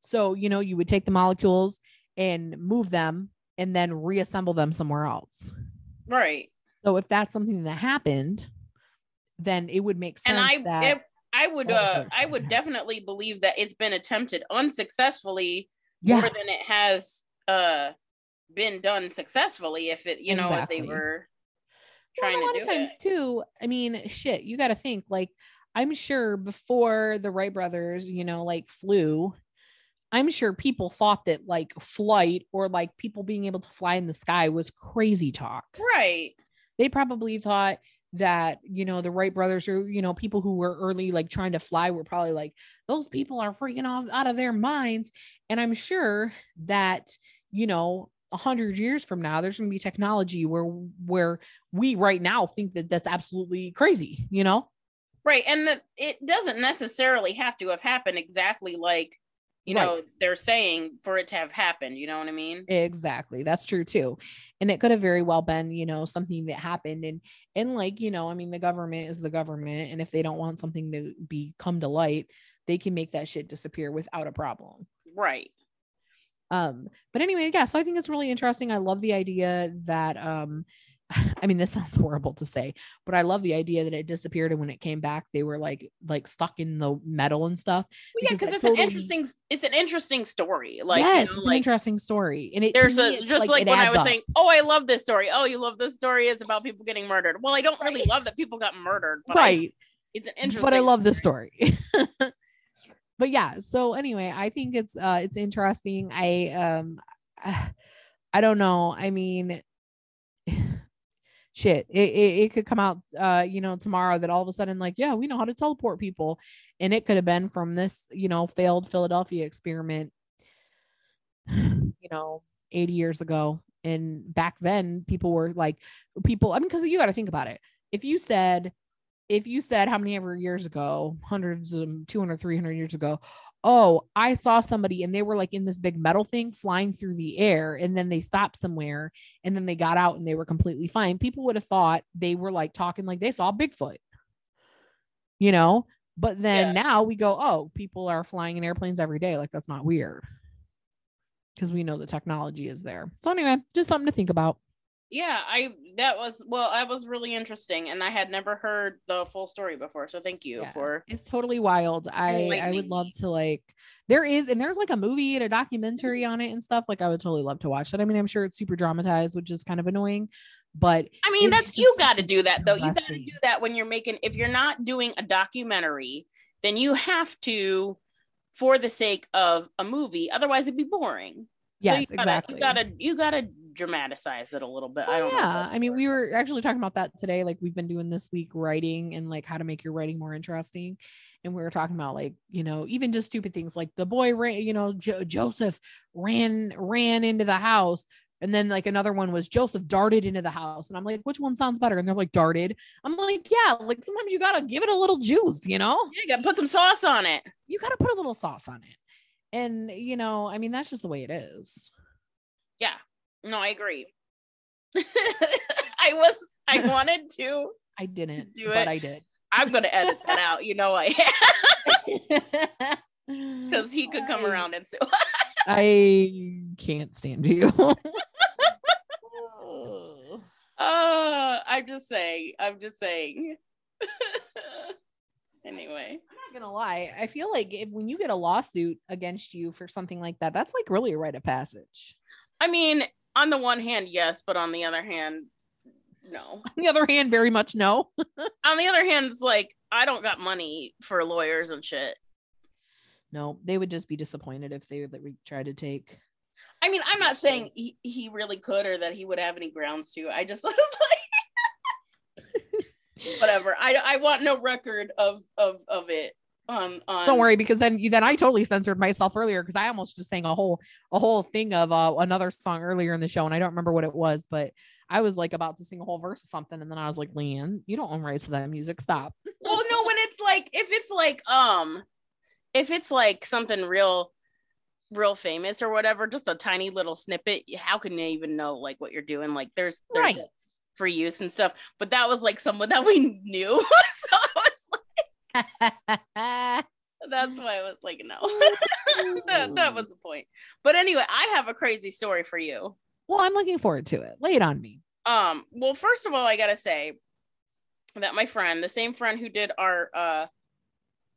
So, you know, you would take the molecules and move them and then reassemble them somewhere else. Right. So if that's something that happened, then it would make sense. And I, that it, I would, uh, I would definitely believe that it's been attempted unsuccessfully. Yeah. More than it has uh been done successfully, if it you know exactly. if they were trying well, a lot to do of times it. Too I mean shit, you got to think like I'm sure before the Wright brothers you know like flew, I'm sure people thought that like flight or like people being able to fly in the sky was crazy talk. Right. They probably thought that you know the Wright brothers or you know people who were early like trying to fly were probably like those people are freaking off out of their minds. And I'm sure that you know a hundred years from now there's gonna be technology where where we right now think that that's absolutely crazy, you know. Right. And that it doesn't necessarily have to have happened exactly like you right. know they're saying for it to have happened, you know what I mean? Exactly. That's true too. And it could have very well been you know something that happened and and like you know I mean the government is the government, and if they don't want something to be come to light, they can make that shit disappear without a problem. Right. Um but anyway, yeah, so I think it's really interesting. I love the idea that um I mean, this sounds horrible to say, but I love the idea that it disappeared. And when it came back, they were like, like stuck in the metal and stuff. Well, yeah, because it's totally... an interesting, it's an interesting story. Like, yes, you know, it's like, an interesting story. And it there's me, a, just like, like when I was up. saying, oh, I love this story. Oh, you love this story. It's about people getting murdered. Well, I don't really right. love that people got murdered. But right. I, it's an interesting, but I love this story. But yeah. So anyway, I think it's, uh, it's interesting. I, um, I don't know. I mean, shit, it, it, it could come out, uh, you know, tomorrow that all of a sudden, like, yeah, we know how to teleport people. And it could have been from this, you know, failed Philadelphia experiment, you know, eighty years ago. And back then people were like people, I mean, cause you got to think about it. If you said, if you said how many ever years ago, hundreds of two hundred, three hundred years ago, oh, I saw somebody and they were like in this big metal thing flying through the air, and then they stopped somewhere and then they got out and they were completely fine. People would have thought they were like talking like they saw Bigfoot, you know, but then yeah. now we go, oh, people are flying in airplanes every day. Like, that's not weird because we know the technology is there. So anyway, just something to think about. Yeah, I, that was, well, that was really interesting, and I had never heard the full story before. So thank you yeah, for, it's totally wild. I, I would love to like, there is, and there's like a movie and a documentary on it and stuff. Like, I would totally love to watch that. I mean, I'm sure it's super dramatized, which is kind of annoying, but I mean, that's, you got to do that though. You got to do that when you're making, if you're not doing a documentary, then you have to, for the sake of a movie, otherwise it'd be boring. Yes, so you gotta, exactly. You gotta, you gotta dramatize it a little bit. Well, I don't yeah. know. I mean, we were actually talking about that today. Like, we've been doing this week writing and like how to make your writing more interesting. and we were talking about, like, you know, even just stupid things like the boy ran, you know, Jo- Joseph ran ran into the house. And then like another one was Joseph darted into the house. And I'm like, which one sounds better? And they're like, darted. I'm like, yeah, like sometimes you got to give it a little juice, you know, yeah, you got to put some sauce on it. You got to put a little sauce on it. And, you know, I mean, that's just the way it is. Yeah, no, I agree. I was, I wanted to. I didn't do it, but I did. I'm going to edit that out. You know, I because he could come around and say, I can't stand you. Oh, uh, I'm just saying. I'm just saying. Anyway, I'm not gonna lie. I feel like if when you get a lawsuit against you for something like that, that's like really a rite of passage. I mean, on the one hand, yes, but on the other hand, no. On the other hand, very much no. On the other hand, it's like I don't got money for lawyers and shit. No, they would just be disappointed if they would try to take. I mean, I'm not saying he, he really could or that he would have any grounds to. I just I was like, whatever. I, I want no record of of of it. Um, on... Don't worry, because then then I totally censored myself earlier because I almost just sang a whole a whole thing of uh, another song earlier in the show, and I don't remember what it was, but I was like about to sing a whole verse of something, and then I was like, Leanne, you don't own rights to that music. Stop. Well, no, when it's like if it's like um. if it's like something real, real famous or whatever, just a tiny little snippet, how can they even know like what you're doing? Like there's, there's right. free use and stuff, but that was like someone that we knew. So I was like, that's why I was like, no, that, that was the point. But anyway, I have a crazy story for you. Well, I'm looking forward to it. Lay it on me. Um, well, first of all, I gotta say that my friend, the same friend who did our, uh,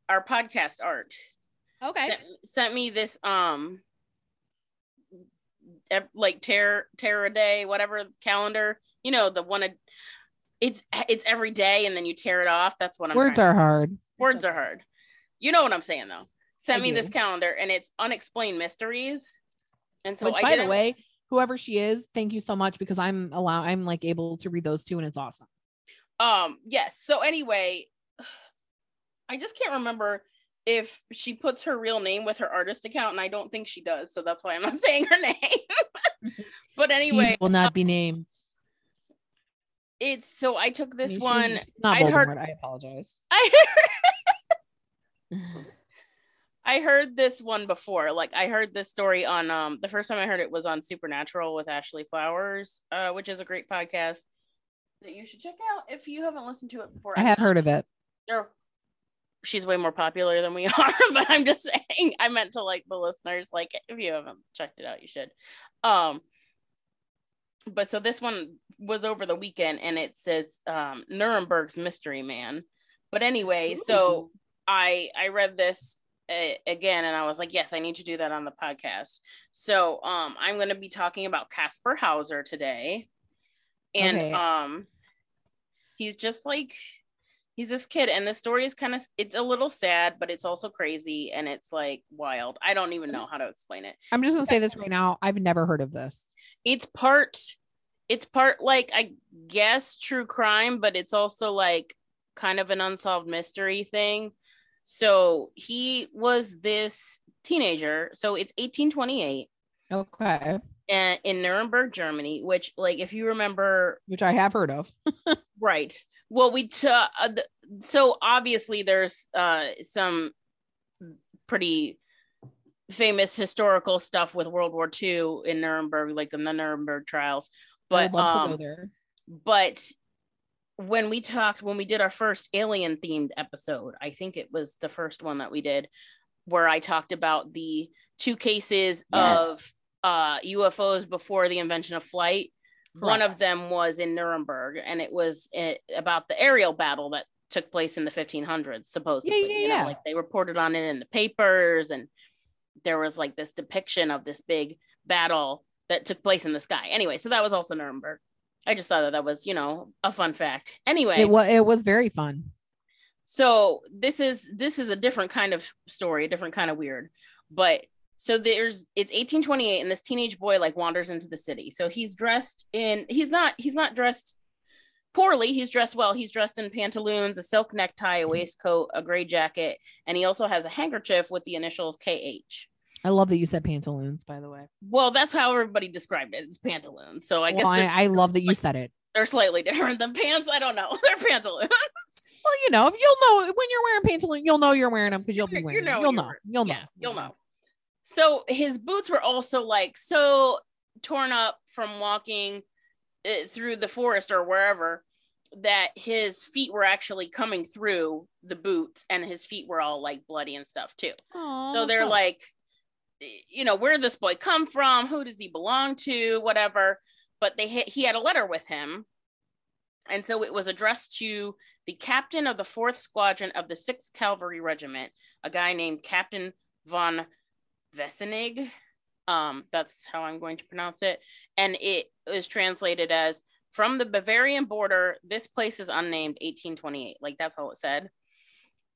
our podcast art, okay, sent, sent me this um like Terra Terra Day whatever calendar, you know, the one ad- it's it's every day and then you tear it off. That's what I'm words are to. hard words are hard you know what I'm saying though. Sent I me do. This calendar and it's unexplained mysteries, and so Which, I by the it. way, whoever she is, thank you so much because I'm allow I'm like able to read those too, and it's awesome. Um yes, so anyway, I just can't remember if she puts her real name with her artist account, and I don't think she does, so that's why I'm not saying her name. But anyway, she will not um, be named. It's so I took this I mean, one. It's not Voldemort. Heard, I apologize. I heard, I heard this one before. Like I heard this story on um the first time I heard it was on Supernatural with Ashley Flowers, uh, which is a great podcast that you should check out if you haven't listened to it before. I, I had heard of it. They're, She's way more popular than we are, but I'm just saying, I meant to like the listeners, like if you haven't checked it out, you should. Um, but so this one was over the weekend and it says, um, Nuremberg's Mystery Man. But anyway, Ooh. so I, I read this uh, again and I was like, yes, I need to do that on the podcast. So, um, I'm going to be talking about Casper Hauser today. And, okay. um, he's just like, he's this kid, and the story is kind of, it's a little sad, but it's also crazy, and it's like wild. I don't even know how to explain it. I'm just gonna say this right now. I've never heard of this. It's part, it's part like, I guess, true crime, but it's also like kind of an unsolved mystery thing. So he was this teenager. So it's eighteen twenty-eight. Okay. And in Nuremberg, Germany, which like, if you remember. Which I have heard of. Right. Well, we t- uh, th- so obviously there's uh, some pretty famous historical stuff with World War Two in Nuremberg, like in the Nuremberg trials. But um, but when we talked, when we did our first alien themed episode, I think it was the first one that we did, where I talked about the two cases yes. of uh, U F Os before the invention of flight. Correct. One of them was in Nuremberg, and it was it, about the aerial battle that took place in the fifteen hundreds, supposedly. Yeah, yeah, you know, yeah. Like they reported on it in the papers, and there was like this depiction of this big battle that took place in the sky. Anyway, so that was also Nuremberg. I just thought that that was, you know, a fun fact. Anyway, it was it was very fun. So this is this is a different kind of story, a different kind of weird, but. So there's, it's eighteen twenty-eight and this teenage boy like wanders into the city. So he's dressed in, he's not, he's not dressed poorly. He's dressed well. He's dressed in pantaloons, a silk necktie, a waistcoat, a gray jacket, and he also has a handkerchief with the initials K H. I love that you said pantaloons, by the way. Well, that's how everybody described it, as pantaloons. So I well, guess I, I love that you like, said it. They're slightly different than pants. I don't know. They're pantaloons. Well, you know, you'll know when you're wearing pantaloons, you'll know you're wearing them because you'll be wearing you know, them. You'll know. You'll know. Yeah, you'll know. So his boots were also like so torn up from walking through the forest or wherever that his feet were actually coming through the boots, and his feet were all like bloody and stuff too. Aww, so they're like, you know, where did this boy come from? Who does he belong to? Whatever. But they ha- he had a letter with him. And so it was addressed to the captain of the fourth Squadron of the sixth Cavalry Regiment, a guy named Captain von Wessenig. Um, that's how I'm going to pronounce it. And it is translated as, from the Bavarian border, this place is unnamed, eighteen twenty-eight. Like, that's all it said.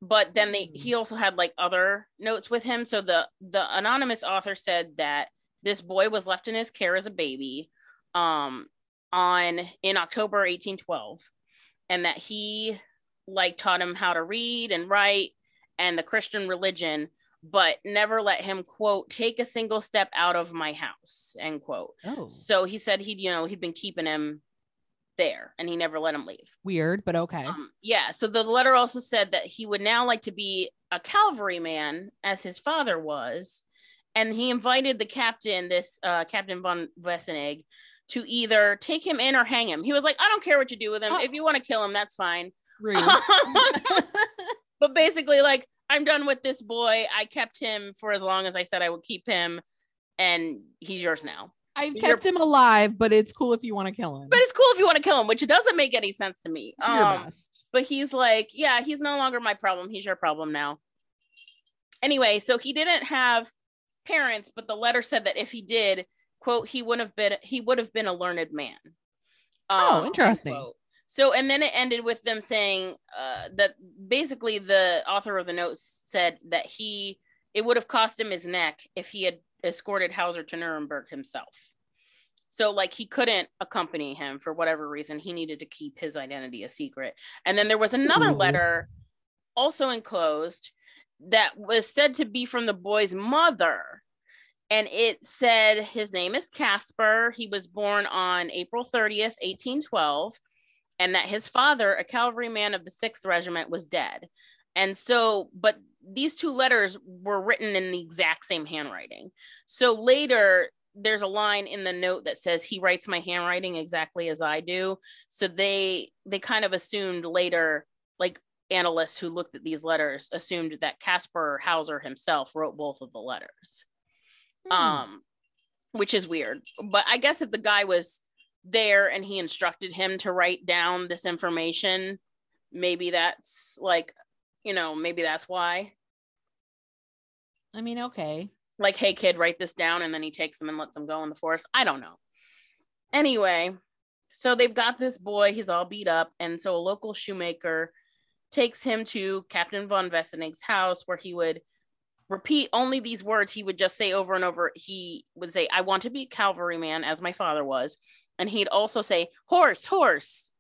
But then they, he also had like other notes with him. So the, the anonymous author said that this boy was left in his care as a baby um, on in October eighteen twelve, and that he like taught him how to read and write and the Christian religion, but never let him, quote, take a single step out of my house, end quote. Oh. So he said he'd, you know, he'd been keeping him there and he never let him leave. Weird, but okay. Um, yeah. So the letter also said that he would now like to be a cavalryman, as his father was. And he invited the captain, this uh, Captain von Wessenig, to either take him in or hang him. He was like, I don't care what you do with him. Oh. If you want to kill him, that's fine. But basically, like, I'm done with this boy. I kept him for as long as I said I would keep him, and he's yours now. I've You're- kept him alive, but it's cool if you want to kill him. But it's cool if you want to kill him, which doesn't make any sense to me. Um, but he's like, yeah, he's no longer my problem. He's your problem now. Anyway, so he didn't have parents, but the letter said that if he did, quote, he would have been he would have been a learned man. Um, oh, interesting. Quote. So, and then it ended with them saying uh, that basically the author of the note said that he, it would have cost him his neck if he had escorted Hauser to Nuremberg himself. So like he couldn't accompany him for whatever reason. He needed to keep his identity a secret. And then there was another Ooh. letter also enclosed that was said to be from the boy's mother. And it said his name is Casper. He was born on April thirtieth, eighteen twelve. And that his father, a cavalryman of the sixth Regiment, was dead. And so, but these two letters were written in the exact same handwriting. So later, there's a line in the note that says, he writes my handwriting exactly as I do. So they they kind of assumed later, like analysts who looked at these letters assumed that Casper Hauser himself wrote both of the letters, hmm. um, which is weird. But I guess if the guy was there and he instructed him to write down this information, maybe that's like, you know, maybe that's why. I mean, okay, like, hey kid, write this down, and then he takes him and lets him go in the forest. I don't know. Anyway, so they've got this boy, he's all beat up, and so a local shoemaker takes him to Captain von Wessenig's house, where he would repeat only these words. He would just say over and over, he would say, I want to be a cavalryman as my father was. And he'd also say, horse, horse.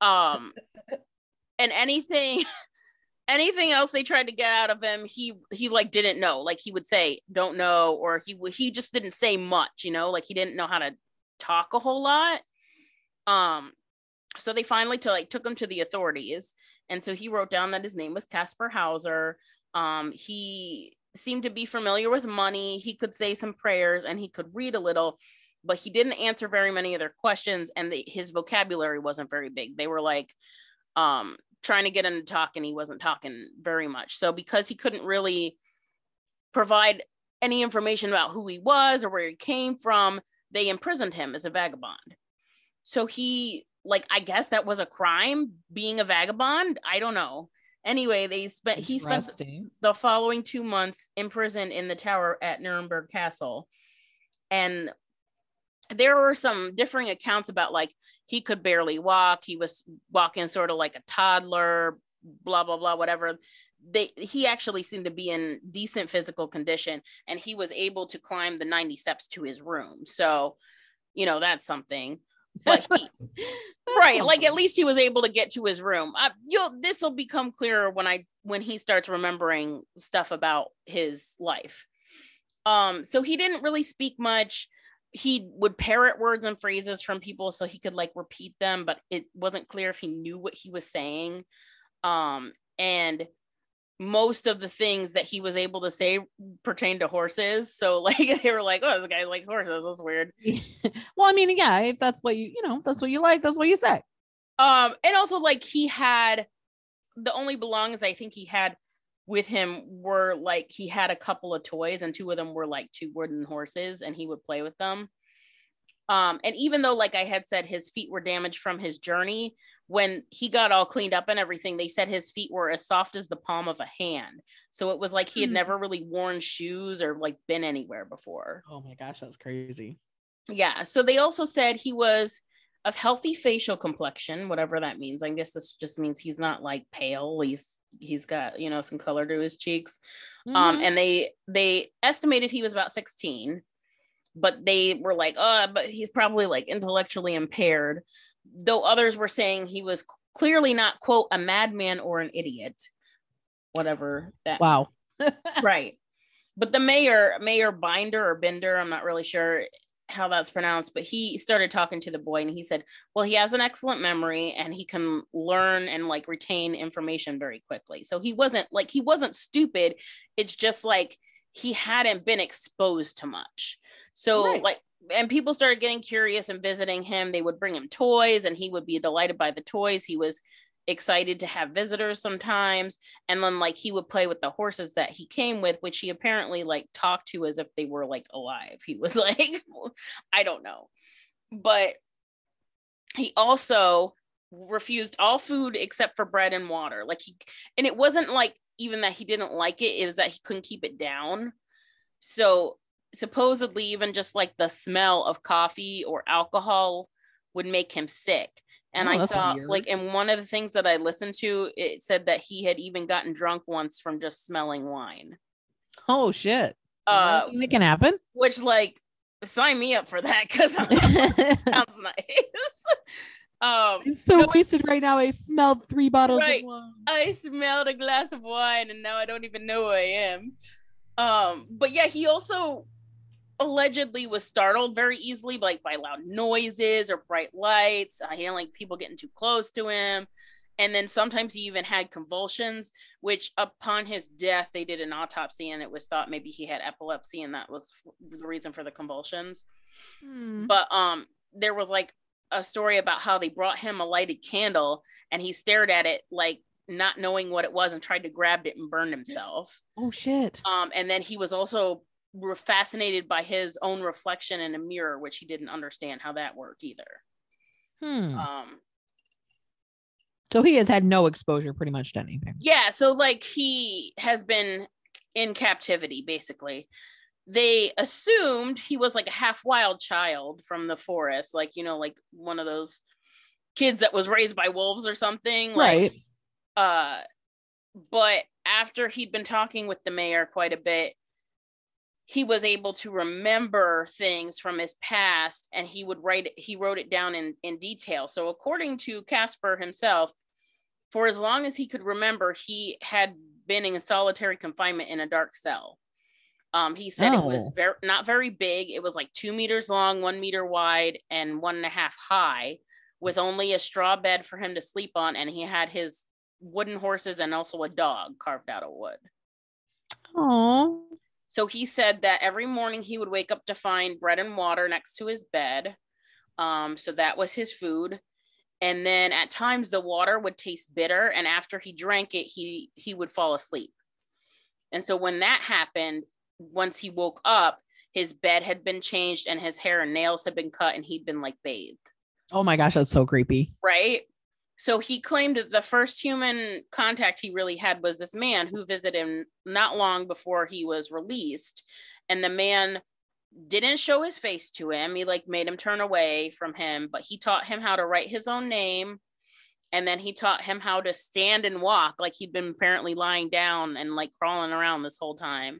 Um, and anything, anything else they tried to get out of him, he, he like, didn't know. Like, he would say, don't know. Or he he just didn't say much, you know, like he didn't know how to talk a whole lot. Um, so they finally to like took him to the authorities. And so he wrote down that his name was Casper Hauser. Um, he seemed to be familiar with money. He could say some prayers and he could read a little, but he didn't answer very many of their questions, and the, his vocabulary wasn't very big. They were like um, trying to get him to talk, and he wasn't talking very much. So because he couldn't really provide any information about who he was or where he came from, they imprisoned him as a vagabond. So he, like, I guess that was a crime, being a vagabond. I don't know. Anyway, they spent he spent the following two months imprisoned in the tower at Nuremberg Castle, and there were some differing accounts about, like, he could barely walk. He was walking sort of like a toddler, blah, blah, blah, whatever. They, he actually seemed to be in decent physical condition, and he was able to climb the ninety steps to his room. So, you know, that's something. Like he, right, like at least he was able to get to his room. I, you'll this will become clearer when I when he starts remembering stuff about his life. Um, so he didn't really speak much. He would parrot words and phrases from people so he could like repeat them, but it wasn't clear if he knew what he was saying. Um, and most of the things that he was able to say pertained to horses. So like, they were like, oh, this guy likes horses. That's weird. Well, I mean, yeah, if that's what you, you know, if that's what you like, that's what you say. Um, and also like he had the only belongings I think he had with him were like, he had a couple of toys and two of them were like two wooden horses and he would play with them. Um, and even though, like I had said, his feet were damaged from his journey, when he got all cleaned up and everything, they said his feet were as soft as the palm of a hand. So it was like he had mm-hmm. never really worn shoes or like been anywhere before. Oh my gosh, that's crazy. Yeah. So they also said he was of healthy facial complexion, whatever that means. I guess this just means he's not like pale. He's he's got, you know, some color to his cheeks. Mm-hmm. Um, and they they estimated he was about sixteen. But they were like, oh, but he's probably like intellectually impaired, though others were saying he was clearly not, quote, a madman or an idiot, whatever that. Wow. Right. But the mayor, Mayor Binder or Bender, I'm not really sure how that's pronounced, but he started talking to the boy and he said, well, he has an excellent memory and he can learn and like retain information very quickly. So he wasn't like, he wasn't stupid. It's just like, he hadn't been exposed to much. So right. like, and people started getting curious and visiting him. They would bring him toys and he would be delighted by the toys. He was excited to have visitors sometimes. And then like, he would play with the horses that he came with, which he apparently like talked to as if they were like alive. He was like, I don't know. But he also refused all food except for bread and water. Like he, and it wasn't like, even that he didn't like it, it was that he couldn't keep it down. So supposedly even just like the smell of coffee or alcohol would make him sick. And oh, I saw weird. like, and one of the things that I listened to, it said that he had even gotten drunk once from just smelling wine. Oh shit. Uh, it can happen. Which like, sign me up for that. Cause I'm sounds nice. Um, I'm so, so wasted right now. I smelled three bottles right. of wine. I smelled a glass of wine and now I don't even know who I am. Um, but yeah, he also allegedly was startled very easily like by loud noises or bright lights. Uh, he didn't like people getting too close to him. And then sometimes he even had convulsions, which upon his death, they did an autopsy and it was thought maybe he had epilepsy and that was the reason for the convulsions. Hmm. But um, there was like a story about how they brought him a lighted candle and he stared at it like not knowing what it was and tried to grab it and burned himself. Oh shit. Um, and then he was also re- fascinated by his own reflection in a mirror, which he didn't understand how that worked either. Hmm. Um, so he has had no exposure pretty much to anything. Yeah. So like he has been in captivity basically. They assumed he was like a half wild child from the forest, like, you know, like one of those kids that was raised by wolves or something. Right. Like, uh, but after he'd been talking with the mayor quite a bit, he was able to remember things from his past and he would write, he wrote it down in, in detail. So according to Casper himself, for as long as he could remember, he had been in solitary confinement in a dark cell. Um, he said oh. it was very, not very big. It was like two meters long, one meter wide, and one and a half high, with only a straw bed for him to sleep on. And he had his wooden horses and also a dog carved out of wood. Oh. So he said that every morning he would wake up to find bread and water next to his bed. Um, so that was his food. And then at times the water would taste bitter. And after he drank it, he he would fall asleep. And so when that happened, once he woke up, his bed had been changed and his hair and nails had been cut and he'd been like bathed. Oh my gosh, that's so creepy. Right? So he claimed that the first human contact he really had was this man who visited him not long before he was released. And the man didn't show his face to him. He like made him turn away from him, but he taught him how to write his own name. And then he taught him how to stand and walk, like he'd been apparently lying down and like crawling around this whole time.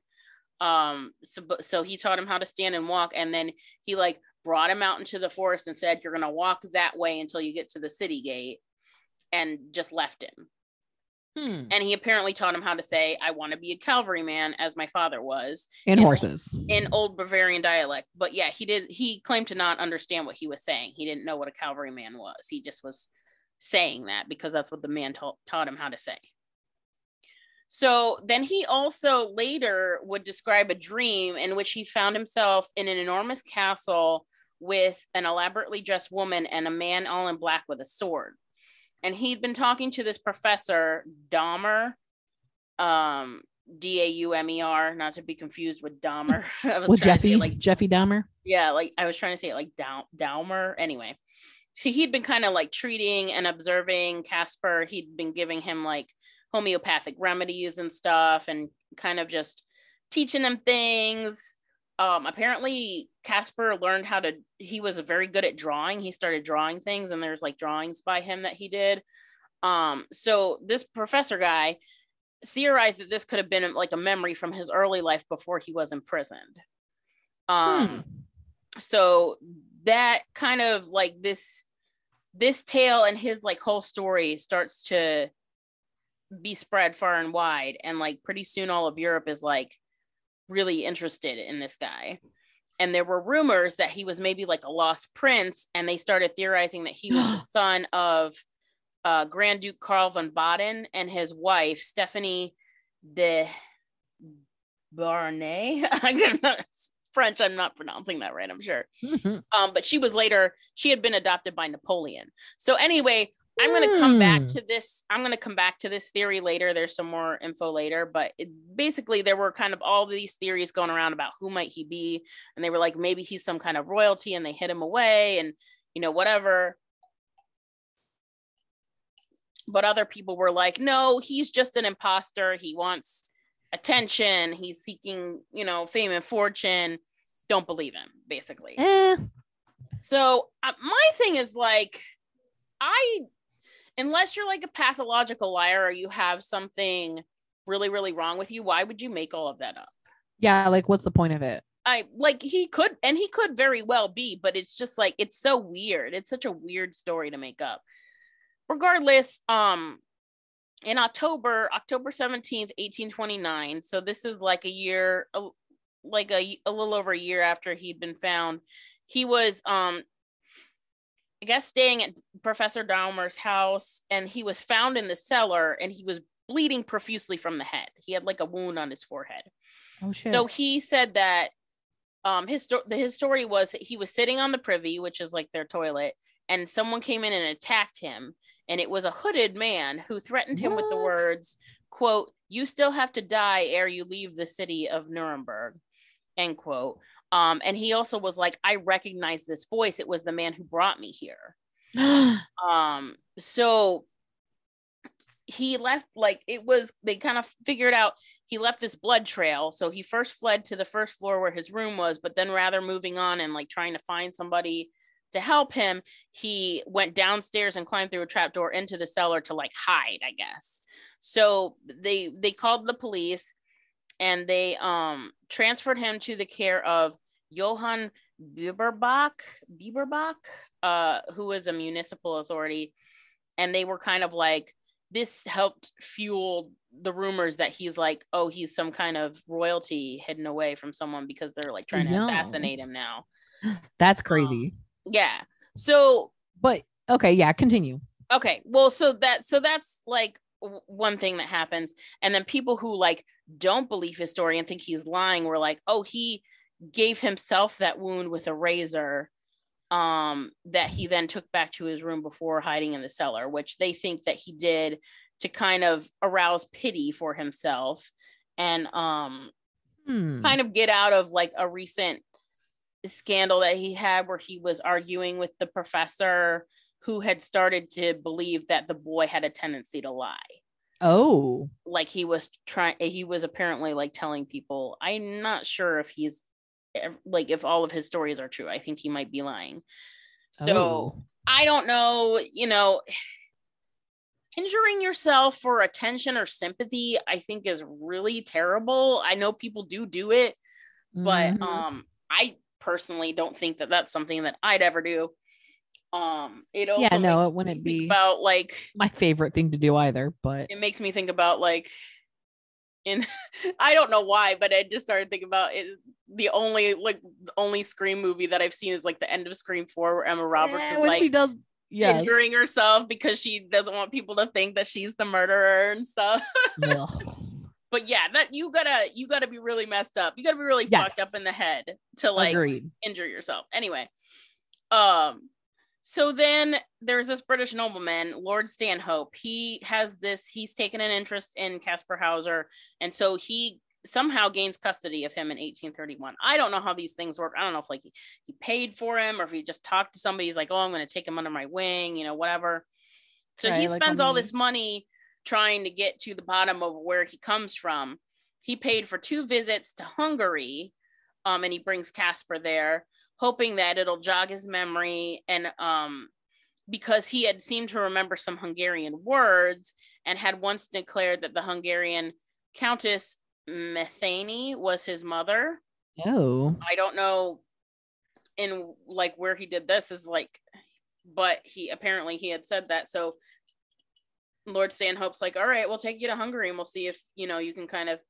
Um, so, so he taught him how to stand and walk. And then he like brought him out into the forest and said, you're going to walk that way until you get to the city gate, and just left him. Hmm. And he apparently taught him how to say, I want to be a cavalryman, as my father was. And in horses. Old, in old Bavarian dialect. But yeah, he did. He claimed to not understand what he was saying. He didn't know what a cavalryman was. He just was saying that because that's what the man ta- taught him how to say. So then he also later would describe a dream in which he found himself in an enormous castle with an elaborately dressed woman and a man all in black with a sword. And he'd been talking to this professor, Dahmer, um, D A U M E R, not to be confused with Dahmer. I was with trying Jeffy, to say like Jeffy Dahmer. Yeah, like I was trying to say it like Dow- Dahmer. Anyway, so he'd been kind of like treating and observing Casper. He'd been giving him like homeopathic remedies and stuff, and kind of just teaching him things. Um, apparently Casper learned how to, he was very good at drawing. He started drawing things, and there's like drawings by him that he did. Um, so this professor guy theorized that this could have been like a memory from his early life before he was imprisoned. Um, hmm. So that kind of like this, this tale and his like whole story starts to be spread far and wide. And like pretty soon all of Europe is like really interested in this guy, and there were rumors that he was maybe like a lost prince, and they started theorizing that he was the son of uh Grand Duke Carl von Baden and his wife Stephanie de Beauharnais. It's French, I'm not pronouncing that right, I'm sure. Um but she was later she had been adopted by Napoleon. So anyway, I'm going to come back to this. I'm going to come back to this theory later. There's some more info later, but it, basically there were kind of all these theories going around about who might he be. And they were like, maybe he's some kind of royalty and they hid him away and, you know, whatever. But other people were like, no, he's just an imposter. He wants attention. He's seeking, you know, fame and fortune. Don't believe him, basically. Eh. So uh, my thing is like, I... unless you're like a pathological liar or you have something really, really wrong with you, why would you make all of that up? Yeah. Like, what's the point of it? I like he could, and he could very well be, but it's just like, it's so weird. It's such a weird story to make up. Regardless, um, in October, October seventeenth, eighteen twenty-nine. So this is like a year, like a, a little over a year after he'd been found. He was, um, I guess staying at Professor Dahmer's house, and he was found in the cellar, and he was bleeding profusely from the head. He had like a wound on his forehead. Oh shit! So he said that um, his sto- his story was that he was sitting on the privy, which is like their toilet, and someone came in and attacked him, and it was a hooded man who threatened him what? with the words, "quote You still have to die ere you leave the city of Nuremberg," end quote. Um, and he also was like, I recognize this voice. It was the man who brought me here. um, so he left, like, it was, they kind of figured out he left this blood trail. So he first fled to the first floor where his room was, but then rather moving on and like trying to find somebody to help him, he went downstairs and climbed through a trapdoor into the cellar to like hide, I guess. So they, they called the police. And they um, transferred him to the care of Johann Bieberbach, Bieberbach, uh, who was a municipal authority. And they were kind of like, this helped fuel the rumors that he's like, oh, he's some kind of royalty hidden away from someone, because they're like trying to no. assassinate him now. That's crazy. Um, yeah. So. But okay. Yeah. Continue. Okay. Well, so that, so that's like one thing that happens. And then people who like don't believe his story and think he's lying were like, oh, he gave himself that wound with a razor um that he then took back to his room before hiding in the cellar, which they think that he did to kind of arouse pity for himself and um hmm. kind of get out of like a recent scandal that he had where he was arguing with the professor who had started to believe that the boy had a tendency to lie. Oh, like he was trying, he was apparently like telling people, I'm not sure if he's like, if all of his stories are true, I think he might be lying. So oh. I don't know, you know, injuring yourself for attention or sympathy, I think is really terrible. I know people do do it, but mm-hmm. um, I personally don't think that that's something that I'd ever do. Um, it also yeah, no, it wouldn't be about like my favorite thing to do either, but it makes me think about like, in I don't know why, but I just started thinking about it. The only like the only Scream movie that I've seen is like the end of Scream four, where Emma Roberts yeah, is when like she does. Yes. Injuring herself because she doesn't want people to think that she's the murderer and stuff. But yeah, that you gotta you gotta be really messed up. You gotta be really yes. fucked up in the head to like Agreed. Injure yourself. Anyway, um, so then there's this British nobleman, Lord Stanhope. He has this. He's taken an interest in Casper Hauser, and so he somehow gains custody of him in eighteen thirty-one. I don't know how these things work. I don't know if like he, he paid for him or if he just talked to somebody. He's like, oh, I'm going to take him under my wing, you know, whatever. So right, he spends like all this money trying to get to the bottom of where he comes from. He paid for two visits to Hungary, um, and he brings Casper there, hoping that it'll jog his memory. And um, because he had seemed to remember some Hungarian words and had once declared that the Hungarian Countess Metheny was his mother. Oh, I don't know in like where he did this is like, but he apparently he had said that. So Lord Stanhope's like, all right, we'll take you to Hungary and we'll see if, you know, you can kind of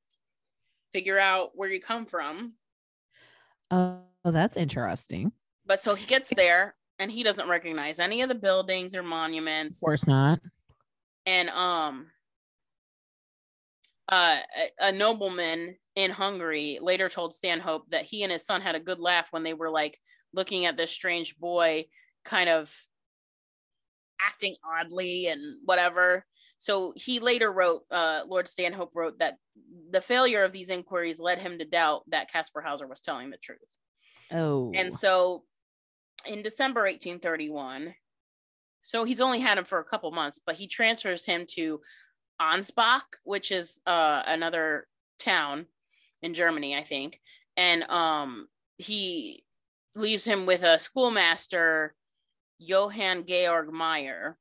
figure out where you come from. Oh, that's interesting. But so he gets there and he doesn't recognize any of the buildings or monuments. Of course not. And um Uh, a, a nobleman in Hungary later told Stanhope that he and his son had a good laugh when they were like looking at this strange boy kind of acting oddly and whatever. So he later wrote, uh, Lord Stanhope wrote that the failure of these inquiries led him to doubt that Casper Hauser was telling the truth. Oh. And so in December eighteen thirty-one, so he's only had him for a couple months, but he transfers him to Ansbach, which is uh another town in Germany, I think, and um he leaves him with a schoolmaster, Johann Georg Meyer,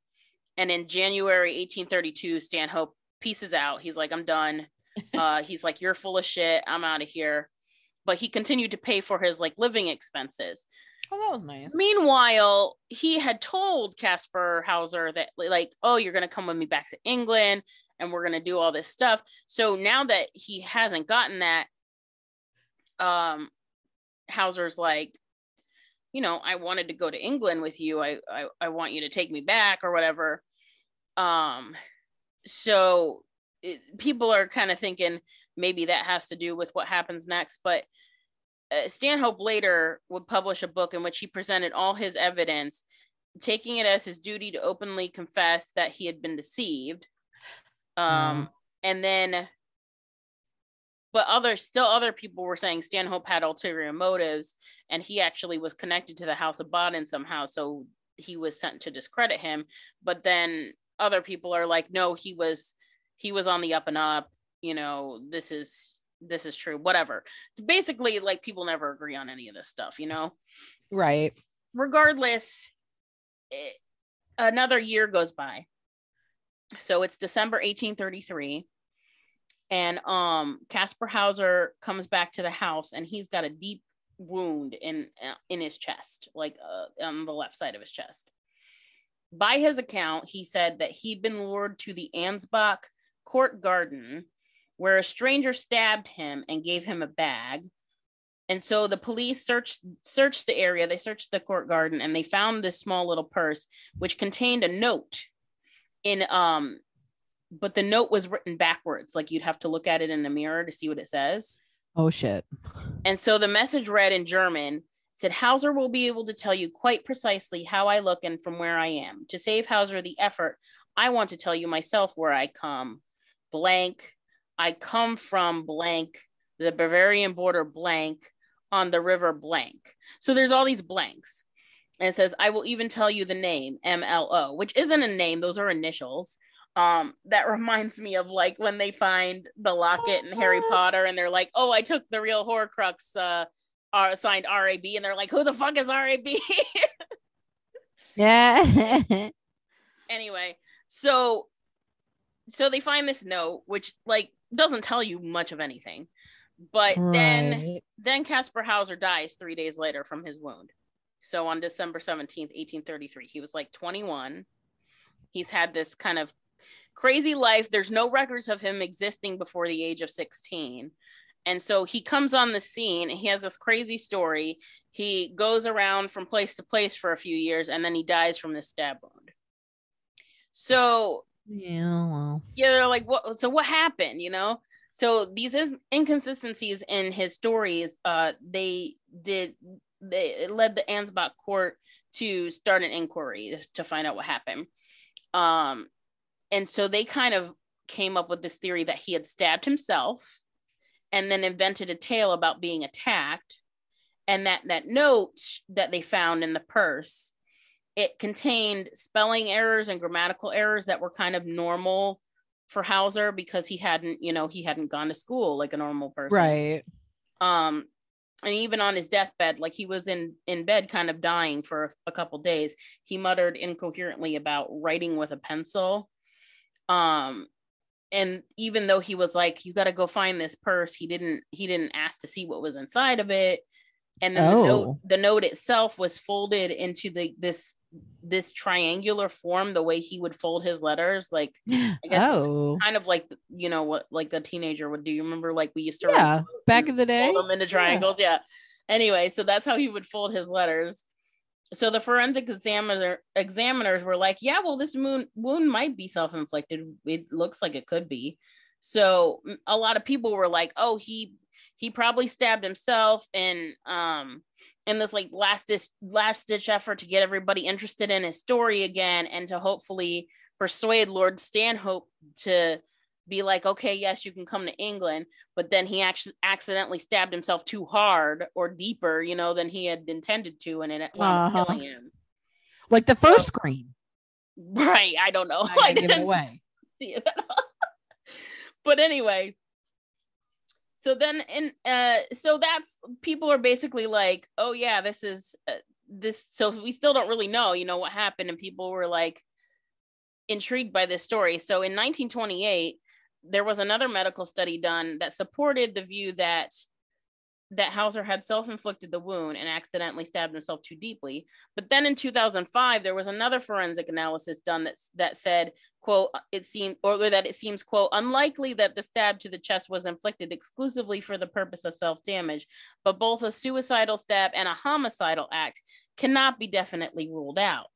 and in January eighteen thirty-two Stanhope pieces out. He's like, I'm done. Uh he's like, you're full of shit, I'm out of here. But he continued to pay for his like living expenses. Oh, that was nice. Meanwhile, he had told Casper Hauser that like, oh, you're gonna come with me back to England and we're gonna do all this stuff. So now that he hasn't gotten that, um, Hauser's like, you know, I wanted to go to England with you. I I, I want you to take me back or whatever. Um, so it, people are kind of thinking maybe that has to do with what happens next, but. Uh, Stanhope later would publish a book in which he presented all his evidence, taking it as his duty to openly confess that he had been deceived. Um, mm. And then, but other, still other people were saying Stanhope had ulterior motives and he actually was connected to the House of Baden somehow. So he was sent to discredit him. But then other people are like, no, he was, he was on the up and up, you know, this is, this is true, whatever. Basically, like, people never agree on any of this stuff, you know? Right. Regardless, it, another year goes by. So it's December eighteen thirty-three, and um Casper Hauser comes back to the house, and he's got a deep wound in in his chest, like uh, on the left side of his chest. By his account, he said that he'd been lured to the Ansbach court garden, where a stranger stabbed him and gave him a bag. And so the police searched searched the area, they searched the court garden, and they found this small little purse, which contained a note in, um, but the note was written backwards. Like, you'd have to look at it in the mirror to see what it says. Oh shit. And so the message read in German, said, Hauser will be able to tell you quite precisely how I look and from where I am. To save Hauser the effort, I want to tell you myself where I come. Blank. I come from blank, the Bavarian border blank, on the river blank. So there's all these blanks. And it says, I will even tell you the name, M L O, which isn't a name. Those are initials. Um, that reminds me of like when they find the locket in Harry Potter and they're like, oh, I took the real Horcrux, uh, are signed R A B. And they're like, who the fuck is R A B? Yeah. Anyway, so so they find this note, which like doesn't tell you much of anything, but right. then then Casper Hauser dies three days later from his wound. So on December seventeenth, eighteen thirty-three, he was like twenty-one. He's had this kind of crazy life. There's no records of him existing before the age of sixteen. And so he comes on the scene and he has this crazy story. He goes around from place to place for a few years, and then he dies from this stab wound. So yeah, well. yeah, they're like, what? So what happened? You know, so these inconsistencies in his stories, uh, they did. They it led the Ansbach court to start an inquiry to find out what happened. Um, and so they kind of came up with this theory that he had stabbed himself and then invented a tale about being attacked. And that, that note that they found in the purse, it contained spelling errors and grammatical errors that were kind of normal for Hauser because he hadn't, you know, he hadn't gone to school like a normal person. Right. Um, and even on his deathbed, like he was in, in bed kind of dying for a couple days, he muttered incoherently about writing with a pencil. Um, and even though he was like, you got to go find this purse, he didn't, he didn't ask to see what was inside of it. And then oh. the note, the note itself was folded into the, this, this triangular form, the way he would fold his letters. Like, I guess oh. it's kind of like, you know, what, like a teenager would do. You remember, like we used to yeah. write back in the day, fold them into triangles. Yeah. yeah. Anyway. So that's how he would fold his letters. So the forensic examiner examiners were like, yeah, well, this moon wound might be self-inflicted. It looks like it could be. So a lot of people were like, oh, he, he probably stabbed himself in, um, in this like last dis- last ditch effort to get everybody interested in his story again, and to hopefully persuade Lord Stanhope to be like, okay, yes, you can come to England. But then he actually accidentally stabbed himself too hard or deeper, you know, than he had intended to, and it wound up killing him. Like the first so, screen. Right. I don't know. I, I didn't away. see it at all. But anyway. So then, and uh, so that's, people are basically like, oh yeah, this is uh, this. So we still don't really know, you know, what happened. And people were like intrigued by this story. So in nineteen twenty-eight, there was another medical study done that supported the view that that Hauser had self-inflicted the wound and accidentally stabbed himself too deeply. But then in two thousand five, there was another forensic analysis done that, that said, quote, it seemed, or that it seems, quote, unlikely that the stab to the chest was inflicted exclusively for the purpose of self-damage, but both a suicidal stab and a homicidal act cannot be definitely ruled out.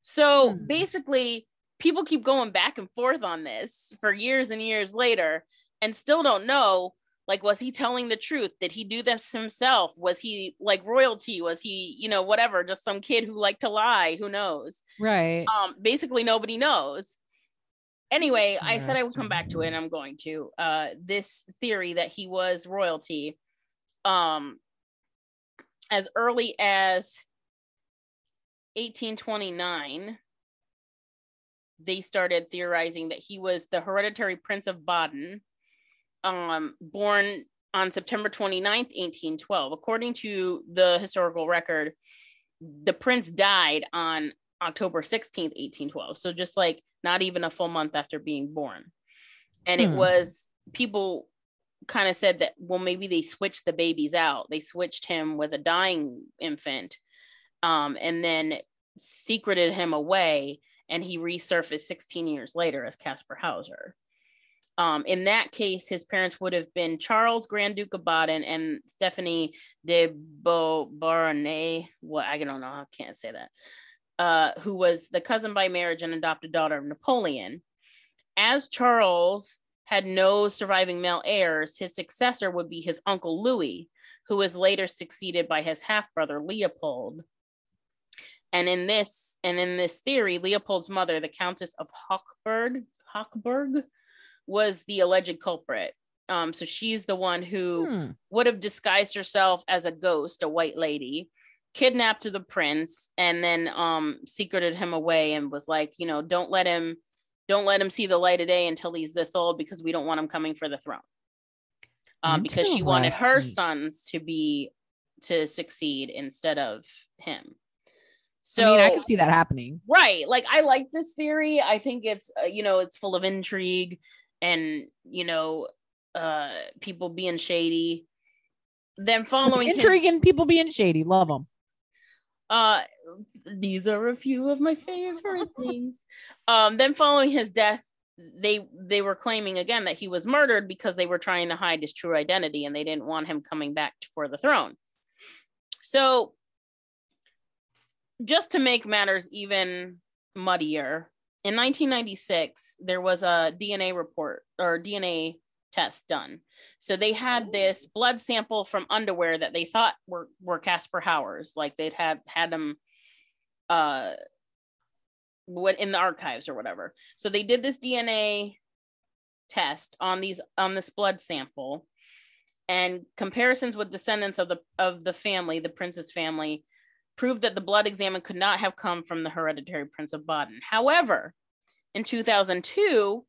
So hmm. basically, people keep going back and forth on this for years and years later and still don't know, like, was he telling the truth? Did he do this himself? Was he like royalty? Was he, you know, whatever, just some kid who liked to lie? Who knows? Right. Um, basically, nobody knows. Anyway, I said I would come back to it, and I'm going to. Uh, this theory that he was royalty, um, as early as eighteen twenty-nine, they started theorizing that he was the hereditary prince of Baden, um, born on September twenty-ninth, eighteen twelve. According to the historical record, the prince died on October sixteenth, eighteen twelve. So just like not even a full month after being born. And hmm. it was, people kind of said that, well, maybe they switched the babies out. They switched him with a dying infant, um, and then secreted him away, and he resurfaced sixteen years later as Casper Hauser. Um, in that case, his parents would have been Charles, Grand Duke of Baden, and Stephanie de Beauharnais. What, I don't know, I can't say that. Uh, who was the cousin by marriage and adopted daughter of Napoleon. As Charles had no surviving male heirs, his successor would be his uncle Louis, who was later succeeded by his half-brother Leopold. And in this, and in this theory, Leopold's mother, the Countess of Hochberg, Hochberg, was the alleged culprit. Um, so she's the one who hmm. would have disguised herself as a ghost, a white lady, kidnapped the prince, and then um secreted him away, and was like, you know, don't let him don't let him see the light of day until he's this old, because we don't want him coming for the throne. Um, because she wanted her sons to be to succeed instead of him. So I mean, I can see that happening. Right. Like, I like this theory. I think it's, uh, you know, it's full of intrigue and, you know, uh, people being shady. Then following intrigue him, and people being shady. Love them. Uh, these are a few of my favorite things. Um, then following his death, they they were claiming again that he was murdered because they were trying to hide his true identity and they didn't want him coming back for the throne. So just to make matters even muddier, in nineteen ninety-six there was a D N A report or D N A test done. So they had this blood sample from underwear that they thought were were Casper Hauser's, like they'd have had them uh what in the archives or whatever. So they did this D N A test on these on this blood sample, and comparisons with descendants of the of the family, the prince's family, proved that the blood examined could not have come from the hereditary Prince of Baden. However, in two thousand two,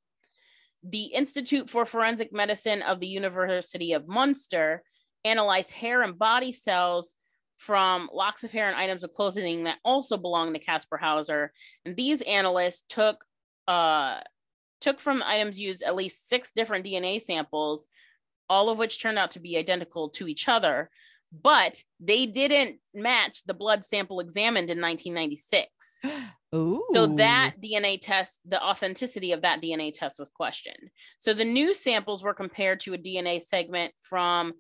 the Institute for Forensic Medicine of the University of Munster analyzed hair and body cells from locks of hair and items of clothing that also belong to Casper Hauser. And these analysts took uh, took from items used at least six different D N A samples, all of which turned out to be identical to each other, but they didn't match the blood sample examined in nineteen ninety-six. Ooh. So that D N A test, the authenticity of that D N A test was questioned. So the new samples were compared to a D N A segment from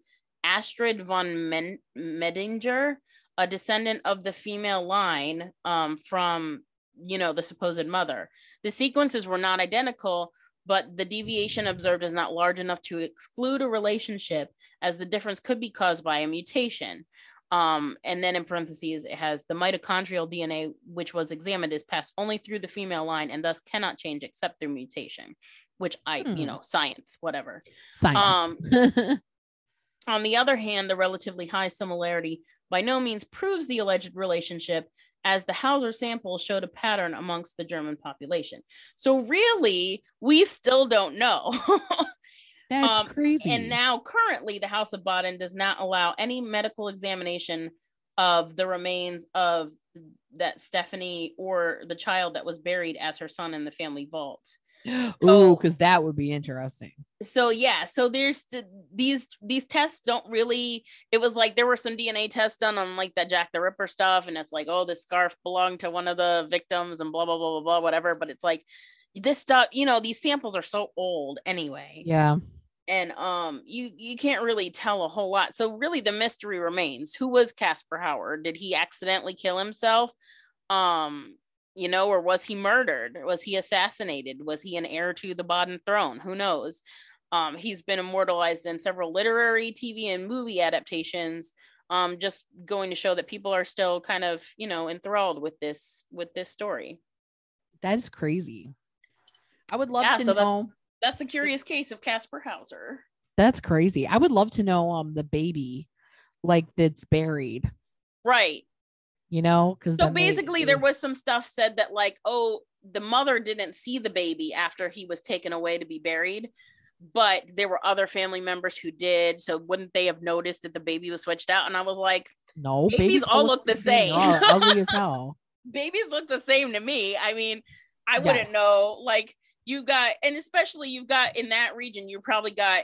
Astrid von Men- Medinger, a descendant of the female line um, from, you know, the supposed mother. The sequences were not identical, but the deviation observed is not large enough to exclude a relationship, as the difference could be caused by a mutation. Um, and then in parentheses, it has the mitochondrial D N A, which was examined, is passed only through the female line and thus cannot change except through mutation, which I, hmm. you know, science, whatever. Science. Um, on the other hand, the relatively high similarity by no means proves the alleged relationship, as the Hauser sample showed a pattern amongst the German population. So really, we still don't know. That's um, crazy. And now currently the House of Baden does not allow any medical examination of the remains of that Stephanie or the child that was buried as her son in the family vault. Oh, because that would be interesting. So yeah, so there's these these tests don't really, it was like there were some D N A tests done on like that Jack the Ripper stuff, and it's like, oh, this scarf belonged to one of the victims and blah blah blah blah blah whatever, but it's like this stuff, you know, these samples are so old anyway. Yeah. And um you you can't really tell a whole lot. So really the mystery remains, who was Casper Hauser? Did he accidentally kill himself? Um You know, or was he murdered? Was he assassinated? Was he an heir to the Baden throne? Who knows? Um, he's been immortalized in several literary, T V, and movie adaptations. Um, just going to show that people are still kind of, you know, enthralled with this with this story. That is crazy. I would love yeah, to so know. That's, that's the curious case of Casper Hauser. That's crazy. I would love to know um the baby, like that's buried. Right. You know, because so basically they, there was some stuff said that like, oh, the mother didn't see the baby after he was taken away to be buried, but there were other family members who did. So wouldn't they have noticed that the baby was switched out? And I was like, no, babies, babies all look, look the same. Ugly as hell. Babies look the same to me. I mean, I yes. wouldn't know. Like you got, and especially you've got in that region, you probably got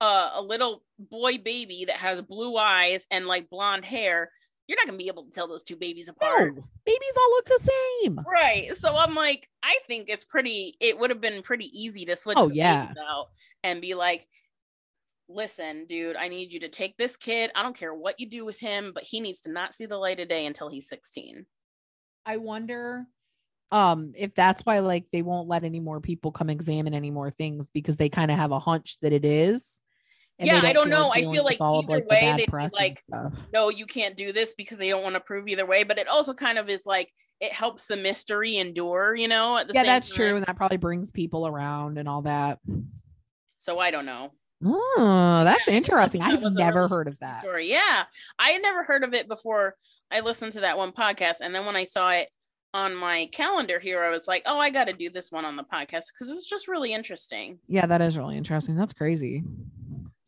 uh, a little boy baby that has blue eyes and like blonde hair. You're not going to be able to tell those two babies apart. No, babies all look the same. Right. So I'm like, I think it's pretty, it would have been pretty easy to switch oh, the yeah. babies out and be like, listen, dude, I need you to take this kid. I don't care what you do with him, but he needs to not see the light of day until he's sixteen. I wonder um, if that's why like they won't let any more people come examine any more things, because they kind of have a hunch that it is. And yeah, don't I don't know. I feel like either like way, the they'd be like, no, you can't do this, because they don't want to prove either way. But it also kind of is like, it helps the mystery endure, you know? At the yeah, same that's time. True. And that probably brings people around and all that. So I don't know. Oh, that's yeah, interesting. That I have never really heard of that story. Yeah, I had never heard of it before I listened to that one podcast. And then when I saw it on my calendar here, I was like, oh, I got to do this one on the podcast because it's just really interesting. Yeah, that is really interesting. That's crazy.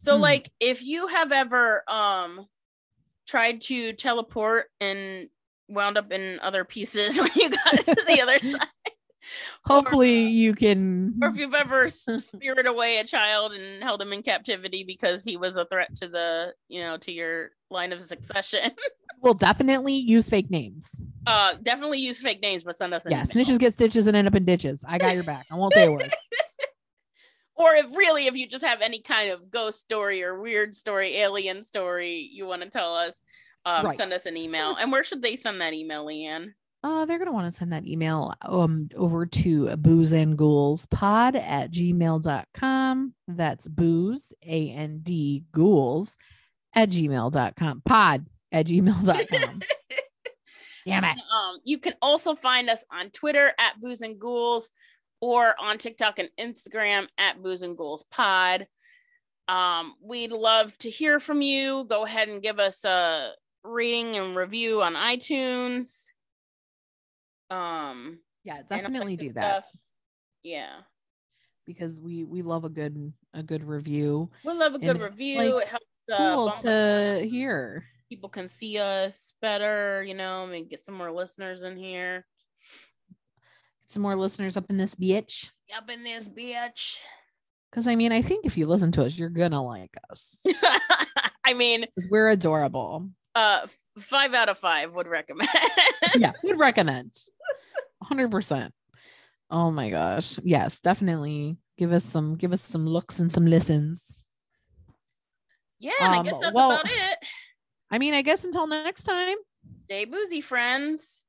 So hmm. like if you have ever um tried to teleport and wound up in other pieces when you got to the other side. Hopefully or, you can. Or if you've ever spirited away a child and held him in captivity because he was a threat to the, you know, to your line of succession. We'll definitely use fake names. Uh, definitely use fake names, but send us an yeah, email. Snitches get stitches and end up in ditches. I got your back. I won't say a word. Or if really, if you just have any kind of ghost story or weird story, alien story you want to tell us, um, right. send us an email. And where should they send that email, Leanne? Uh, they're going to want to send that email um, over to booze and ghouls pod at gmail dot com. That's booze, A N D, ghouls at gmail dot com. Pod at gmail dot com. Damn it. And, um, you can also find us on Twitter at booze and ghouls or on TikTok and Instagram at booze and ghouls pod. Um, we'd love to hear from you. Go ahead and give us a rating and review on iTunes. um yeah definitely do that stuff. yeah because we we love a good a good review we love a good and review like, it helps uh cool to hear people can see us better, you know, I mean, get some more listeners in here, get some more listeners up in this bitch up in this bitch because I mean I think if you listen to us you're gonna like us. I mean we're adorable. Uh, five out of five would recommend. Yeah, would recommend. one hundred percent. Oh my gosh. Yes, definitely. Give us some, give us some looks and some listens. Yeah, and um, I guess that's well, about it. I mean, I guess until next time. Stay boozy, friends.